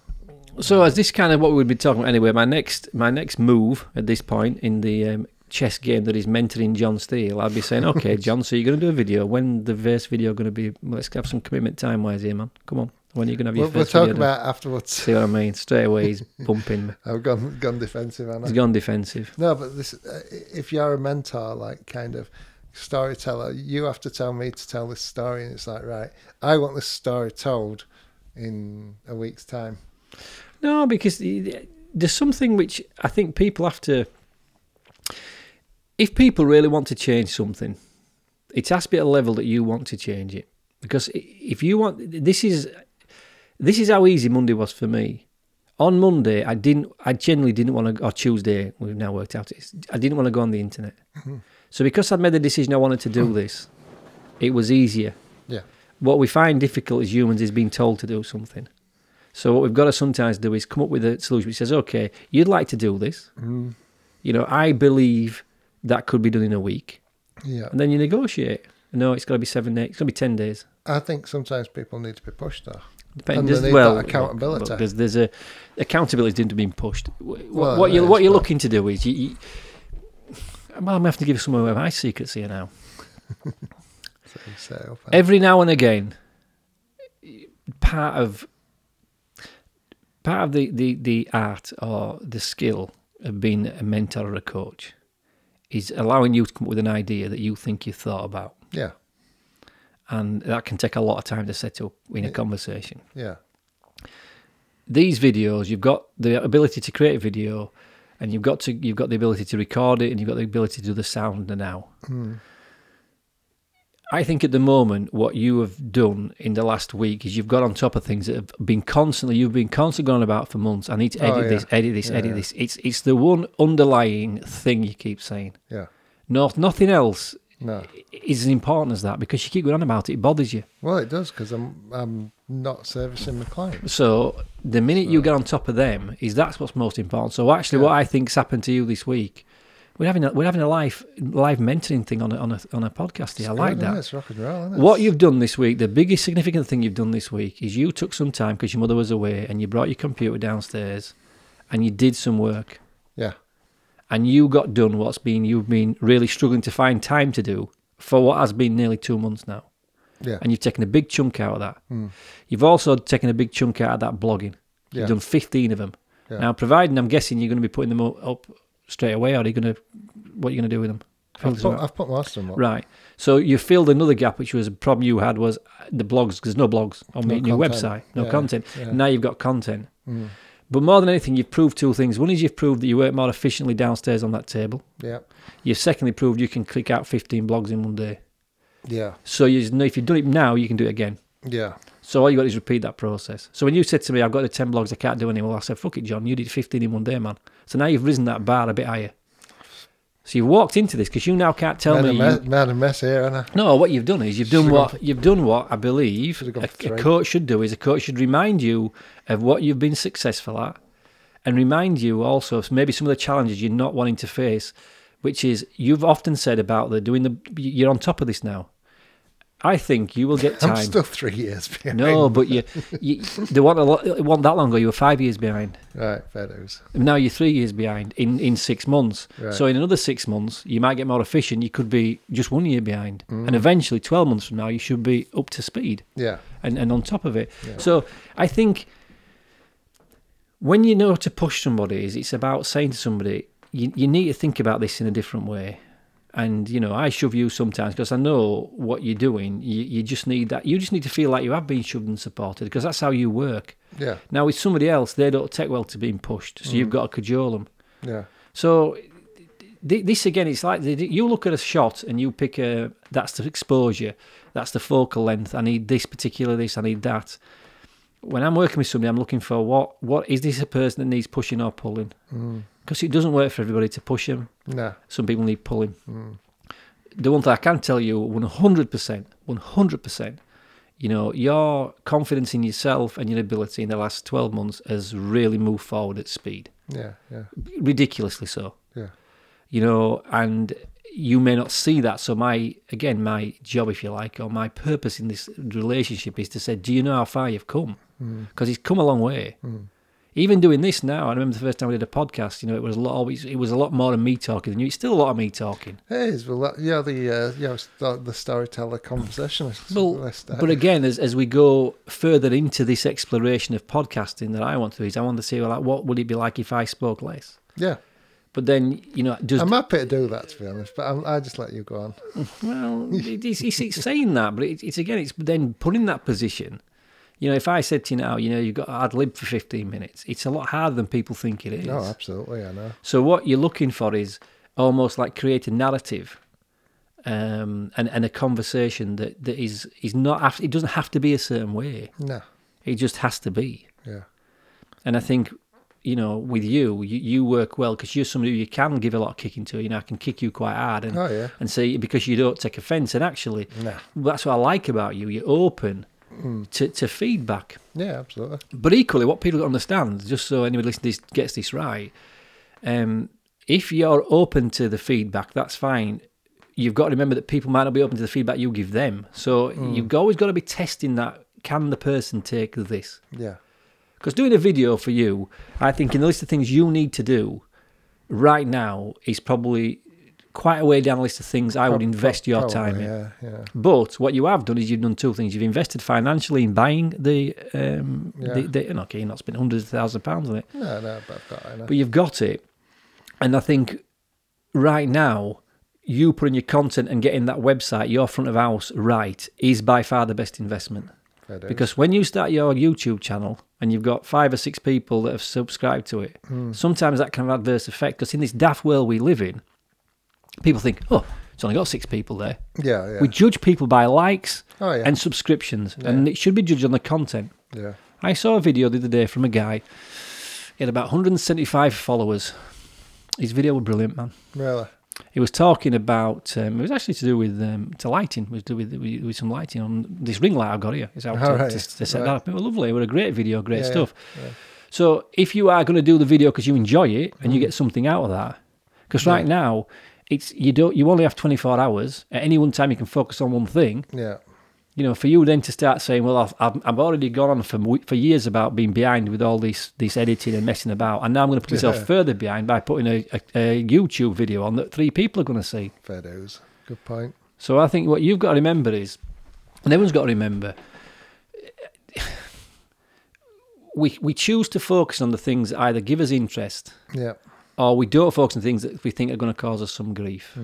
So as this kind of what we would be talking about anyway, my next move at this point in the chess game that is mentoring John Steele, I'd be saying, okay, John, so you're going to do a video. When the first video going to be? Let's have some commitment time-wise here, man. Come on. When are you going to have your first video? We'll talk about it afterwards. See what I mean? Straight away, he's bumping me. I've gone defensive, haven't I? He's gone defensive. No, but this, if you're a mentor, like kind of storyteller, you have to tell me to tell this story, and it's like, right, I want this story told in a week's time. No, because there's something which I think people have to... If people really want to change something, it has to be at a level that you want to change it. Because if you want, this is how easy Monday was for me. On Monday, I generally didn't want to, or Tuesday, we've now worked out, I didn't want to go on the internet. So because I'd made the decision I wanted to do this, it was easier. Yeah. What we find difficult as humans is being told to do something. So what we've got to sometimes do is come up with a solution which says, okay, you'd like to do this. You know, I believe that could be done in a week. Yeah. And then you negotiate. No, it's got to be 7 days. It's got to be 10 days. I think sometimes people need to be pushed, though. They need that accountability. Look, there's accountability into being pushed. What you're looking to do is... I'm having to give some of my secrets here now. Every now and again, part of the art or the skill of being a mentor or a coach is allowing you to come up with an idea that you think you thought about. Yeah. And that can take a lot of time to set up in a conversation. Yeah. These videos, you've got the ability to create a video, and you've got the ability to record it, and you've got the ability to do the sound now. I think at the moment what you have done in the last week is you've got on top of things that have been constantly going about for months. I need to edit this, edit this, edit this. It's the one underlying thing you keep saying. Yeah. No, nothing else is as important as that, because you keep going on about it. It bothers you. Well, it does, because I'm not servicing my clients. So the minute you get on top of them, that's what's most important. So actually, what I think's happened to you this week. We're having a live mentoring thing on a podcast here. I like that. It's rock and roll, isn't it? What you've done this week, the biggest significant thing you've done this week, is you took some time because your mother was away, and you brought your computer downstairs, and you did some work. Yeah. And you got done you've been really struggling to find time to do for what has been nearly 2 months now. Yeah. And you've taken a big chunk out of that. You've also taken a big chunk out of that blogging. You've done 15 of them. Yeah. Now, providing, I'm guessing you're going to be putting them up straight away, or what are you going to do with them? I've put last one up. Right. So you filled another gap, which was a problem you had, was the blogs, because there's no blogs on the new website, content. Yeah. Now you've got content. But more than anything, you've proved two things. One is you've proved that you work more efficiently downstairs on that table. Yeah. You've secondly proved you can click out 15 blogs in one day. Yeah. So if you've done it now, you can do it again. Yeah. So all you got is repeat that process. So when you said to me, I've got the 10 blogs I can't do anymore, I said, fuck it, John, you did 15 in one day, man. So now you've risen that bar a bit higher. So you've walked into this, because you now can't tell me... Made a mess here, haven't I? No, what you've done is you've done what I believe a coach should do, is a coach should remind you of what you've been successful at, and remind you also of maybe some of the challenges you're not wanting to face, which is you've often said about you're on top of this now. I think you will get time. I'm still 3 years behind. No, but they weren't that long ago. You were 5 years behind. Right, fair dues. Now you're 3 years behind in 6 months. Right. So in another 6 months, you might get more efficient. You could be just 1 year behind. And eventually, 12 months from now, you should be up to speed. Yeah. And on top of it. Yeah. So I think when you know to push somebody, it's about saying to somebody, you need to think about this in a different way. And, you know, I shove you sometimes because I know what you're doing. You just need that. You just need to feel like you have been shoved and supported, because that's how you work. Yeah. Now, with somebody else, they don't take well to being pushed. So you've got to cajole them. Yeah. So this again, it's like you look at a shot and you pick a, that's the exposure, that's the focal length, I need this particular, this, I need that. When I'm working with somebody, I'm looking for what is this a person that needs pushing or pulling? Because it doesn't work for everybody to push them. No. Some people need pulling. The one thing I can tell you, 100%, you know, your confidence in yourself and your ability in the last 12 months has really moved forward at speed. Yeah, yeah. Ridiculously so. Yeah. You know, and you may not see that. So my job, if you like, or my purpose in this relationship is to say, do you know how far you've come? Because it's come a long way. Even doing this now, I remember the first time we did a podcast, you know, it was a lot more of me talking than you. It's still a lot of me talking. It is. Well, yeah, the storyteller conversation. But again, as we go further into this exploration of podcasting that I want to do, is I want to say, well, like, what would it be like if I spoke less? Yeah. But then, you know... I'm happy to do that, to be honest, but I just let you go on. Well, it's saying that, but it's then putting that position... You know, if I said to you now, you know, you've got to ad-lib for 15 minutes, it's a lot harder than people think it is. No, absolutely, I know. So what you're looking for is almost like create a narrative and a conversation that is not... It doesn't have to be a certain way. No. It just has to be. Yeah. And I think, you know, with you work well because you're somebody who you can give a lot of kicking to. You know, I can kick you quite hard and say, because you don't take offence. And actually, that's what I like about you. You're open... To feedback. Yeah, absolutely. But equally, what people don't understand, just so anybody listening to this gets this right, if you're open to the feedback, that's fine. You've got to remember that people might not be open to the feedback you give them. So you've always got to be testing that. Can the person take this? Yeah. Because doing a video for you, I think in the list of things you need to do right now is probably... quite a way down the list of things I would invest your time in. Yeah, yeah. But what you have done is you've done two things. You've invested financially in buying you're not spending hundreds of thousands of pounds on it. No, but I've got it. But you've got it. And I think right now, you putting your content and getting that website, your front of house right, is by far the best investment. Because when you start your YouTube channel and you've got 5 or 6 people that have subscribed to it, sometimes that can have an adverse effect. Because in this daft world we live in, people think, oh, it's only got 6 people there. Yeah, yeah. We judge people by likes and subscriptions, and it should be judged on the content. Yeah. I saw a video the other day from a guy. He had about 175 followers. His video was brilliant, man. Really? He was talking about, it was actually to do with lighting. It was to do with some lighting on this ring light I've got here. It's how to set that up. It was lovely. It was a great video, great stuff. Yeah. So if you are going to do the video because you enjoy it and you get something out of that, because right now... You only have 24 hours. At any one time, you can focus on one thing. Yeah. You know, for you then to start saying, well, I've already gone on for years about being behind with all this editing and messing about, and now I'm going to put myself further behind by putting a YouTube video on that 3 people are going to see. Fair dues. Good point. So I think what you've got to remember is, and everyone's got to remember, we choose to focus on the things that either give us interest. Yeah. Or we don't focus on things that we think are going to cause us some grief.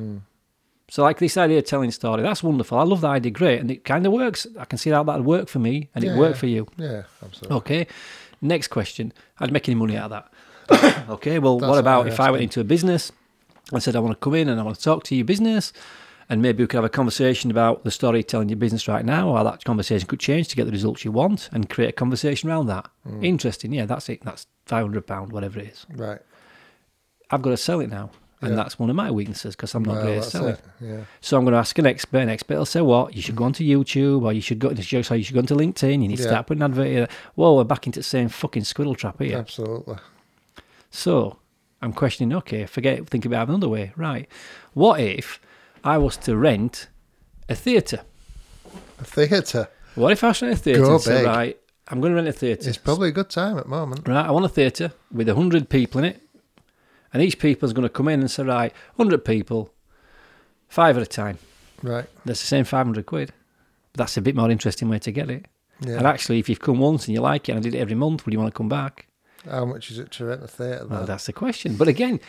So like this idea of telling story, that's wonderful. I love that idea, great. And it kind of works. I can see how that would work for me and it worked for you. Yeah, absolutely. Okay, next question. I'd make any money out of that. Okay, well, what about if I went into a business and said, I want to come in and I want to talk to your business and maybe we could have a conversation about the story telling your business right now or how that conversation could change to get the results you want and create a conversation around that. Interesting, yeah, that's it. That's £500, whatever it is. Right. I've got to sell it now. And that's one of my weaknesses because I'm not great at selling. Yeah. So I'm going to ask an expert. An expert will say, what? You should go onto YouTube or you should go onto LinkedIn. You need to start putting an advert here. Whoa, we're back into the same fucking squiddle trap here. Absolutely. So I'm questioning, okay, think about it another way. Right. What if I was to rent a theatre? A theatre? What if I was to rent a theatre and say, right, I'm going to rent a theatre. It's probably a good time at the moment. Right, I want a theatre with 100 people in it. And each person's going to come in and say, right, 100 people, 5 at a time. Right. That's the same £500. But that's a bit more interesting way to get it. Yeah. And actually, if you've come once and you like it, and I did it every month, would you want to come back? How much is it to rent a theatre? Well, that's the question. But again,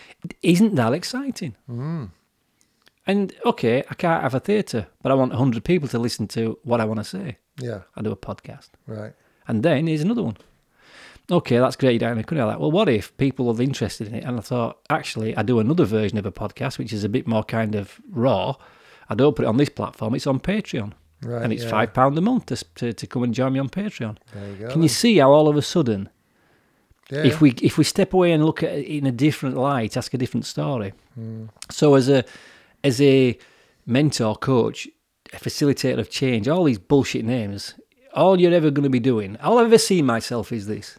isn't that exciting? And, okay, I can't have a theatre, but I want 100 people to listen to what I want to say. Yeah. I do a podcast. Right. And then here's another one. okay, that's great, you don't know that. Well, what if people are interested in it? And I thought, actually, I do another version of a podcast, which is a bit more kind of raw. I don't put it on this platform, it's on Patreon. Right, and it's £5 a month to come and join me on Patreon. There you go. Can you see how all of a sudden, if we step away and look at it in a different light, ask a different story. Mm. So as a mentor, coach, a facilitator of change, all these bullshit names, all you're ever going to be doing, all I've ever seen myself is this.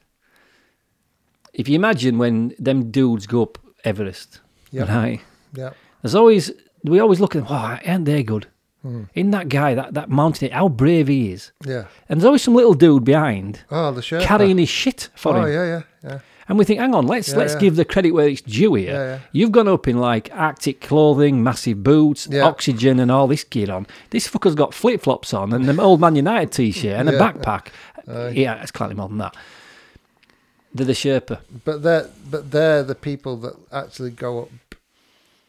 If you imagine when them dudes go up Everest, right? Yeah. We always look at them, oh, ain't they good? Mm. In that guy, that mountain, how brave he is. Yeah. And there's always some little dude behind carrying his shit for him. Yeah. And we think, hang on, let's give the credit where it's due here. Yeah. You've gone up in like Arctic clothing, massive boots, oxygen and all this gear on. This fucker's got flip-flops on and an old Man United t-shirt and a backpack. Yeah, it's slightly more than that. They're the Sherpa. But they're the people that actually go up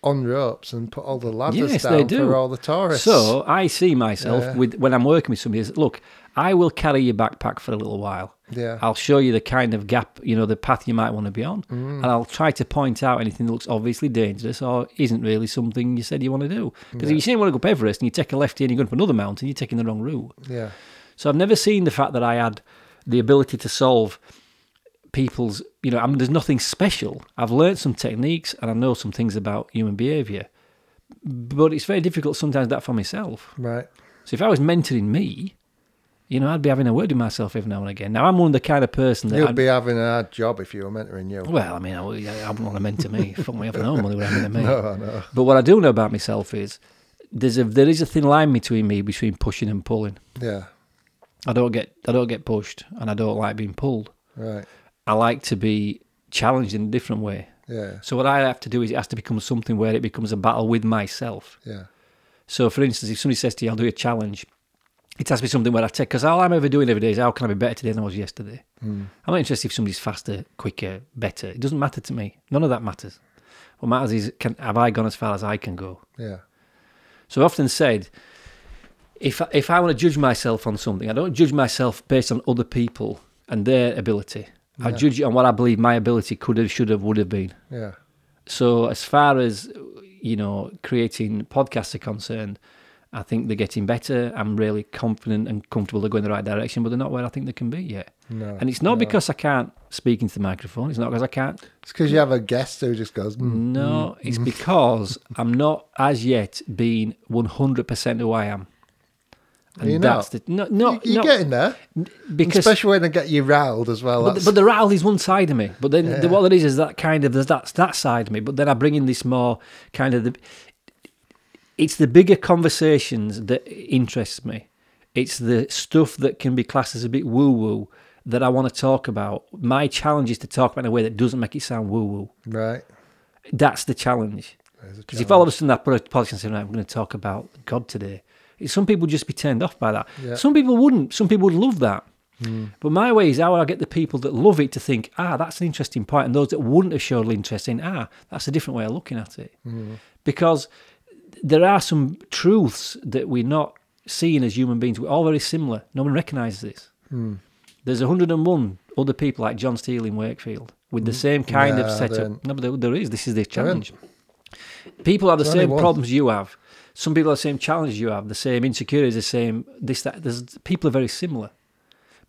on ropes and put all the ladders down for all the tourists. So I see myself with when I'm working with somebody, is look, I will carry your backpack for a little while. Yeah. I'll show you the kind of gap, the path you might want to be on. Mm. And I'll try to point out anything that looks obviously dangerous or isn't really something you said you want to do. Because if you say you want to go up Everest and you take a left here and you go up another mountain, you're taking the wrong route. Yeah. So I've never seen the fact that I had the ability to solve people's, there's nothing special. I've learned some techniques and I know some things about human behaviour, but it's very difficult sometimes that for myself. Right. So if I was mentoring me, I'd be having a word with myself every now and again. Now I'm one of the kind of person that you'd be having a hard job if you were mentoring you. Well, I wouldn't want to mentor me. Fuck me, I have no money with having me. No. But what I do know about myself is there is a thin line between me between pushing and pulling. Yeah. I don't get pushed and I don't like being pulled. Right. I like to be challenged in a different way. Yeah. So what I have to do is it has to become something where it becomes a battle with myself. Yeah. So for instance, if somebody says to you, I'll do a challenge, it has to be something where I take, because all I'm ever doing every day is how can I be better today than I was yesterday? Mm. I'm not interested if somebody's faster, quicker, better. It doesn't matter to me. None of that matters. What matters is, have I gone as far as I can go? Yeah. So I've often said, if I want to judge myself on something, I don't judge myself based on other people and their ability. I judge it on what I believe my ability could have, should have, would have been. Yeah. So as far as, creating podcasts are concerned, I think they're getting better. I'm really confident and comfortable they're going the right direction, but they're not where I think they can be yet. No, and it's not because I can't speak into the microphone. It's not because I can't. It's because you have a guest who just goes... Mm, no, it's because I'm not as yet being 100% who I am. And you're not getting there, because especially when I get you riled as well. But the rile is one side of me. But then what there is that kind of there's that side of me. But then I bring in this more kind of it's the bigger conversations that interests me. It's the stuff that can be classed as a bit woo woo that I want to talk about. My challenge is to talk about it in a way that doesn't make it sound woo woo. Right. That's the challenge. Because if all of a sudden I put a podcast and say, right, we're going to talk about God today. Some people would just be turned off by that. Yeah. Some people wouldn't. Some people would love that. Mm. But my way is how I get the people that love it to think, that's an interesting point. And those that wouldn't have showed interest in, that's a different way of looking at it. Mm. Because there are some truths that we're not seeing as human beings. We're all very similar. No one recognises this. Mm. There's 101 other people like John Steele in Wakefield with the same kind of setup. No, but there is. This is the challenge. People have the same problems you have. Some people have the same challenges you have, the same insecurities, the same this, that. People are very similar.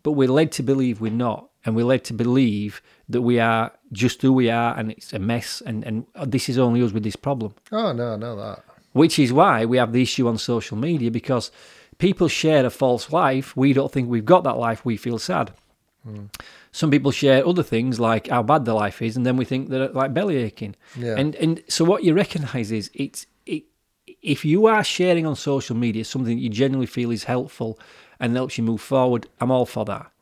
But we're led to believe we're not. And we're led to believe that we are just who we are and it's a mess and this is only us with this problem. Oh, no, I know that. Which is why we have the issue on social media, because people share a false life. We don't think we've got that life. We feel sad. Mm. Some people share other things like how bad their life is and then we think they're like belly aching. Yeah. And so what you recognise is if you are sharing on social media something that you genuinely feel is helpful and helps you move forward, I'm all for that.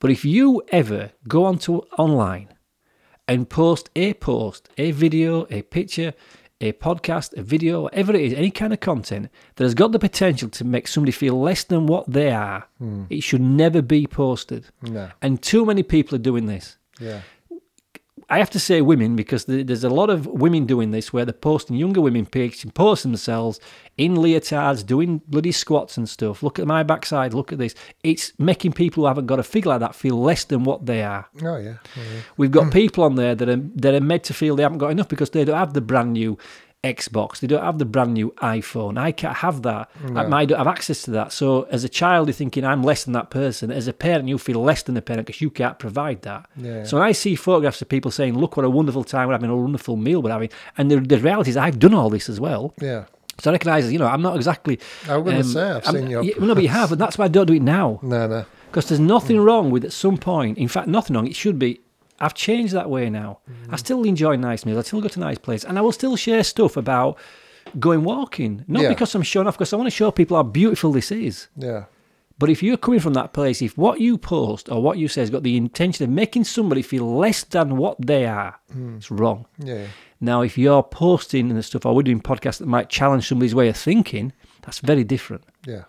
But if you ever go onto online and post, a video, a picture, a podcast, a video, whatever it is, any kind of content that has got the potential to make somebody feel less than what they are, it should never be posted. No. And too many people are doing this. Yeah. I have to say women because there's a lot of women doing this where they're posting younger women pics and posting themselves in leotards, doing bloody squats and stuff. Look at my backside, look at this. It's making people who haven't got a figure like that feel less than what they are. Oh, yeah. Oh, yeah. We've got people on there that are made to feel they haven't got enough because they don't have the brand new Xbox. They don't have the brand new iPhone. I can't have that. No. I don't have access to that. So as a child, you're thinking, I'm less than that person. As a parent, you feel less than the parent because you can't provide that. Yeah. So when I see photographs of people saying, look what a wonderful time we're having, a wonderful meal we're having. And the reality is I've done all this as well. Yeah. So I recognise, I'm not exactly... I wouldn't say I've seen your... No, but you have, and that's why I don't do it now. No. Because there's nothing wrong with at some point. In fact, nothing wrong. It should be... I've changed that way now. I still enjoy nice meals. I still go to nice places. And I will still share stuff about going walking. Not because I'm showing off, because I want to show people how beautiful this is. Yeah. But if you're coming from that place, if what you post or what you say has got the intention of making somebody feel less than what they are, it's wrong. Yeah. Now, if you're posting and stuff, or we're doing podcasts that might challenge somebody's way of thinking, that's very different. Yeah.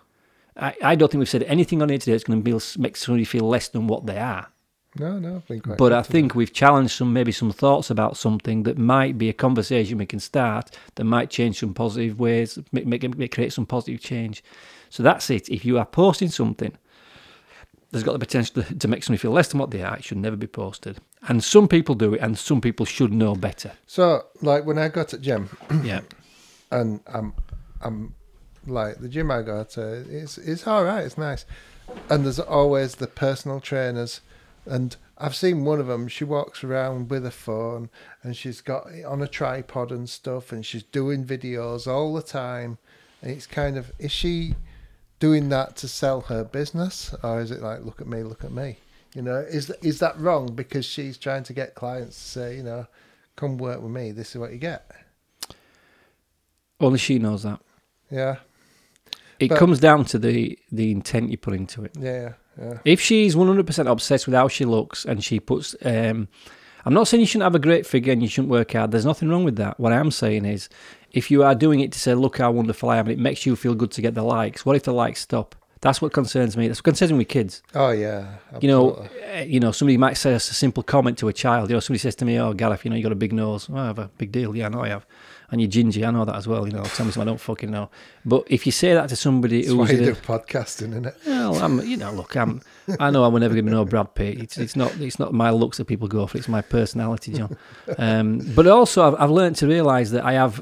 I don't think we've said anything on here today that's going to make somebody feel less than what they are. No, I've been quite. But I think we've challenged some thoughts about something that might be a conversation we can start that might change some positive ways, create some positive change. So that's it. If you are posting something that's got the potential to make somebody feel less than what they are, it should never be posted. And some people do it, and some people should know better. So, like when I go to the gym, and I'm like the gym I go to, it's all right, it's nice, and there's always the personal trainers. And I've seen one of them, she walks around with a phone and she's got it on a tripod and stuff and she's doing videos all the time. And it's kind of, is she doing that to sell her business? Or is it like, look at me? Is that wrong? Because she's trying to get clients to say, come work with me. This is what you get. Only she knows that. Yeah. It comes down to the intent you put into it. Yeah. Yeah. If she's 100% obsessed with how she looks and she puts... I'm not saying you shouldn't have a great figure and you shouldn't work hard. There's nothing wrong with that. What I am saying is, if you are doing it to say, look how wonderful I am, and it makes you feel good to get the likes, what if the likes stop? That's what concerns me. That's what concerns me with kids. Oh, yeah. Absolutely. Somebody might say a simple comment to a child. Somebody says to me, oh, Gareth, you got a big nose. Oh, I have a big deal. Yeah, I know I have. And you're gingy, I know that as well, tell me something I don't fucking know. But if you say that to somebody who's... That's why you do podcasting, isn't it? Well, I know I will never get to know Brad Pitt. It's not my looks that people go for, it's my personality, John. But also, I've learned to realise that I have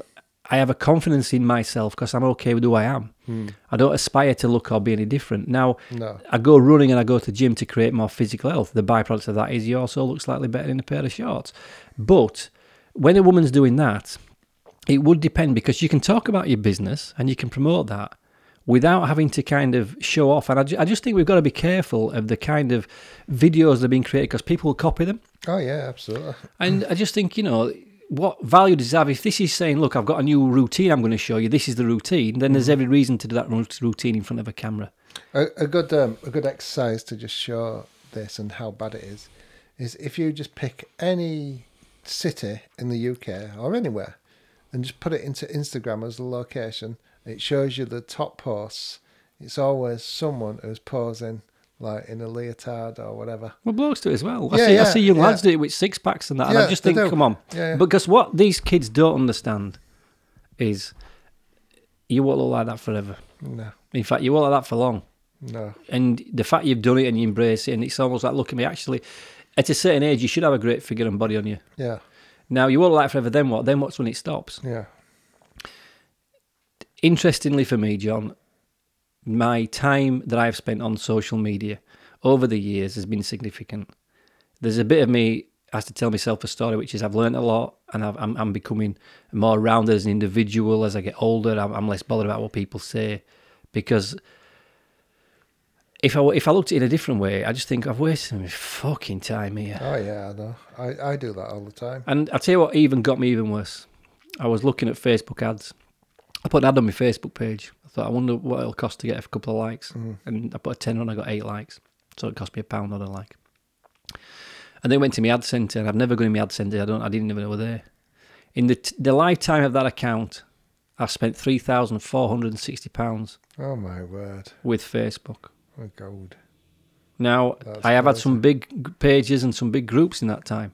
a confidence in myself because I'm okay with who I am. I don't aspire to look or be any different. Now, no. I go running and I go to the gym to create more physical health. The byproduct of that is you also look slightly better in a pair of shorts. But when a woman's doing that... It would depend because you can talk about your business and you can promote that without having to kind of show off. And I just think we've got to be careful of the kind of videos that are being created because people will copy them. Oh, yeah, absolutely. And I just think, what value does it have? If this is saying, look, I've got a new routine I'm going to show you, this is the routine, then there's every reason to do that routine in front of a camera. A good exercise to just show this and how bad it is if you just pick any city in the UK or anywhere, and just put it into Instagram as the location. It shows you the top posts. It's always someone who's posing like in a leotard or whatever. Well, blokes do it as well. I see young lads do it with six packs and that. And I just think, come on. Yeah. Because what these kids don't understand is you won't look like that forever. No. In fact, you won't look like that for long. No. And the fact you've done it and you embrace it, and it's almost like, look at me, actually, at a certain age, you should have a great figure and body on you. Yeah. Now, you won't like forever, then what? Then what's when it stops? Yeah. Interestingly for me, John, my time that I've spent on social media over the years has been significant. There's a bit of me has to tell myself a story, which is I've learned a lot and I'm becoming more rounded as an individual. As I get older, I'm less bothered about what people say because... If I looked at it in a different way, I just think I've wasted my fucking time here. Oh, yeah, I know. I do that all the time. And I'll tell you what even got me even worse. I was looking at Facebook ads. I put an ad on my Facebook page. I thought, I wonder what it'll cost to get a couple of likes. And I put a £10 on, I got 8 likes. So it cost me £1 on a like. And they went to my ad centre, and I've never gone in my ad centre. I didn't even know they were there. In the lifetime of that account, I've spent £3,460. Oh, my word. With Facebook. Oh, gold. Now, I have had some big pages and some big groups in that time.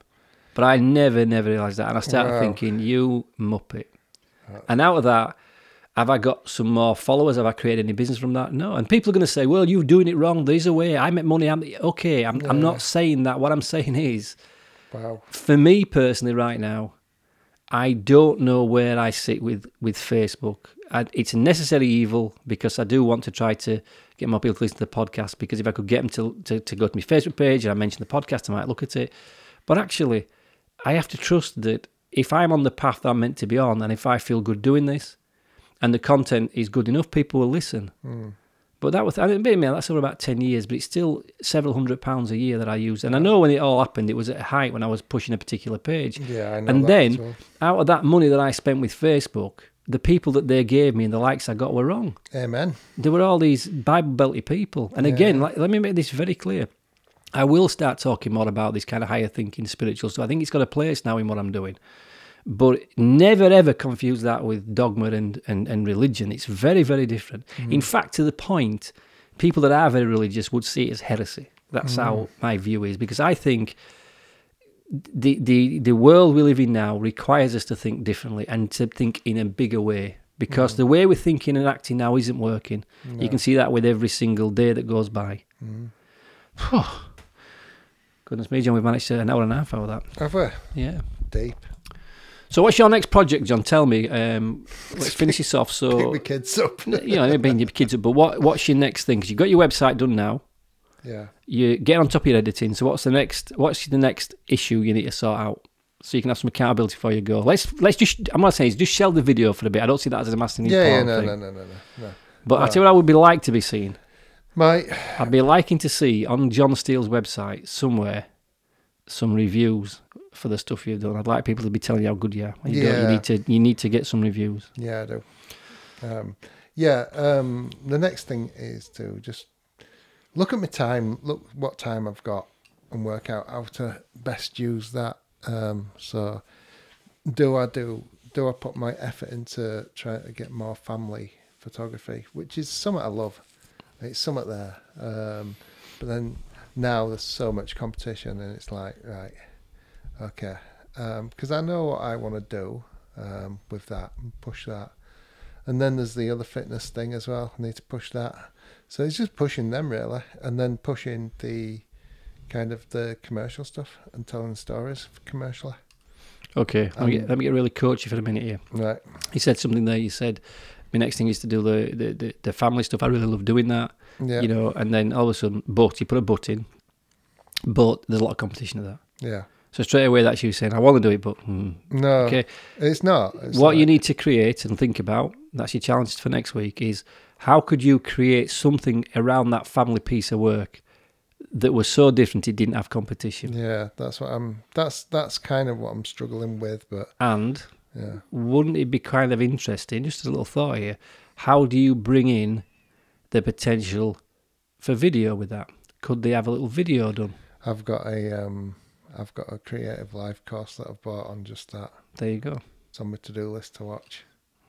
But I never realised that. And I started thinking, you muppet. And out of that, have I got some more followers? Have I created any business from that? No. And people are going to say, well, you're doing it wrong. There's a way. I make money. I'm not saying that. What I'm saying is, for me personally right now, I don't know where I sit with Facebook. It's a necessary evil because I do want to try to get more people to listen to the podcast, because if I could get them to go to my Facebook page and I mention the podcast, I might look at it. But actually, I have to trust that if I'm on the path that I'm meant to be on, and if I feel good doing this and the content is good enough, people will listen. Mm. But that was, I mean, that's over about 10 years, but it's still several £100 a year that I used. And I know when it all happened, it was at a height when I was pushing a particular page. Yeah, I know. And then, well, out of that money that I spent with Facebook, the people that they gave me and the likes I got were wrong. Amen. There were all these Bible-belty people. And again, let me make this very clear. I will start talking more about this kind of higher thinking, spiritual stuff. I think it's got a place now in what I'm doing. But never, ever confuse that with dogma and religion. It's very, very different. Mm. In fact, to the point, people that are very religious would see it as heresy. That's how my view is. Because I think the world we live in now requires us to think differently and to think in a bigger way. Because the way we're thinking and acting now isn't working. No. You can see that with every single day that goes by. Mm. Goodness me, John, we've managed an hour and a half out of that. Have we? Yeah. Deep. So what's your next project, John? Tell me. Let's finish this off. So pick my kids up. You know, bring your kids up. But what's your next thing? Because you've got your website done now. Yeah. You get on top of your editing. So what's the next issue you need to sort out so you can have some accountability before you go? Let's just. I'm not saying is just sell the video for a bit. I don't see that as a massive important thing. No. But I tell you what, I would be like to be seen. Mate, I'd be liking to see on John Steele's website somewhere some reviews for the stuff you've done. I'd like people to be telling you how good you are. You need to get some reviews. Yeah, I do. The next thing is to just look at my time, look what time I've got, and work out how to best use that. So do I put my effort into trying to get more family photography, which is something I love. It's something there. But then now there's so much competition, and it's like, right, okay, because I know what I want to do with that and push that, and then there's the other fitness thing as well. I need to push that, so it's just pushing them really, and then pushing the kind of the commercial stuff and telling stories commercially. Okay, let me get really coachy for a minute here. Right, you said something there. You said my next thing is to do the family stuff. I really love doing that, yeah. You know. And then all of a sudden, but you put a but in, but there's a lot of competition of that. Yeah. So straight away, that's you saying, I want to do it, but... No, okay. It's not. You need to create and think about, that's your challenge for next week, is how could you create something around that family piece of work that was so different it didn't have competition? Yeah, that's what that's kind of what I'm struggling with, but... And wouldn't it be kind of interesting, just a little thought here, how do you bring in the potential for video with that? Could they have a little video done? I've got a Creative Live course that I've bought on just that. There you go. It's on my to-do list to watch.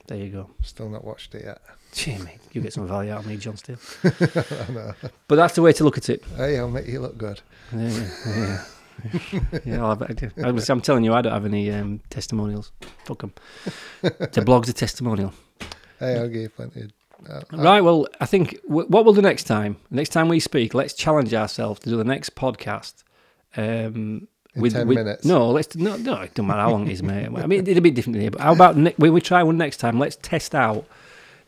There you go. Still not watched it yet. Gee, mate, you get some value out of me, John Steele. I know. But that's the way to look at it. Hey, I'll make you look good. Yeah. I'm telling you, I don't have any testimonials. Fuck them. The blog's a testimonial. Hey, I'll give you plenty. Right, well, I think what we'll do next time we speak, let's challenge ourselves to do the next podcast. With 10 minutes. No, it doesn't matter how long it is, mate. I mean, it'll be different here, but how about when we try one next time, let's test out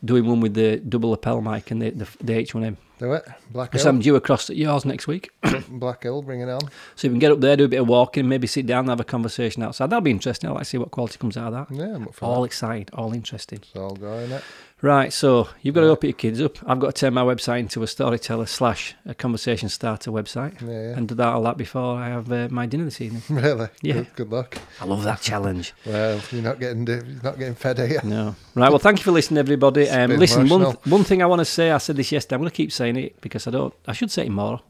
doing one with the double lapel mic and the H1N. Do it. Black Hill. Because I'm due across at yours next week. Black Hill, bring it on. So you can get up there, do a bit of walking, maybe sit down and have a conversation outside. That'll be interesting. I'd like to see what quality comes out of that. Yeah, I'm up for all that. Exciting, all interesting. It's all going, innit? Right, so you've got to up your kids up. I've got to turn my website into a storyteller/a conversation starter website. Yeah. And do that all that before I have my dinner this evening. Really? Yeah. Good luck. I love that challenge. Well, you're not getting fed here. No. Right, well, thank you for listening, everybody. Listen, one thing I want to say, I said this yesterday, I'm going to keep saying it because I should say it more.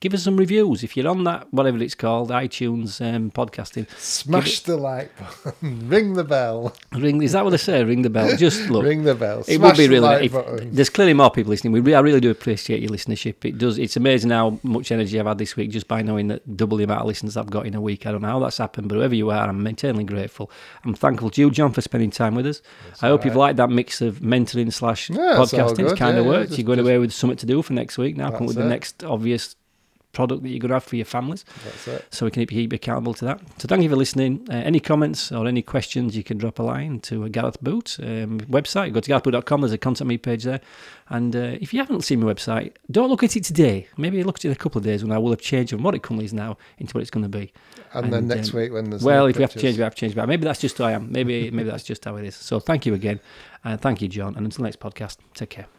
Give us some reviews if you're on that, whatever it's called, iTunes podcasting. Smash the like button. Ring the bell. Is that what they say? Ring the bell. Just look. Ring the bell. It would be really. There's clearly more people listening. I really do appreciate your listenership. It does. It's amazing how much energy I've had this week just by knowing that double the amount of listeners I've got in a week. I don't know how that's happened, but whoever you are, I'm eternally grateful. I'm thankful to you, John, for spending time with us. That's I hope you've liked that mix of mentoring / podcasting. It's kind of worked. You're going away with something to do for next week. Now come with the next obvious product that you're going to have for your families. That's it. So we can keep you accountable to that. So thank you for listening. Any comments or any questions, you can drop a line to Gareth Boot website. Go to garethboot.com. There's a contact me page there. And if you haven't seen my website, don't look at it today. Maybe look at it in a couple of days when I will have changed from what it currently is now into what it's going to be. And then next week when there's well, no if pictures. we have to change. But maybe that's just who I am. Maybe that's just how it is. So thank you again. And thank you, John. And until next podcast, take care.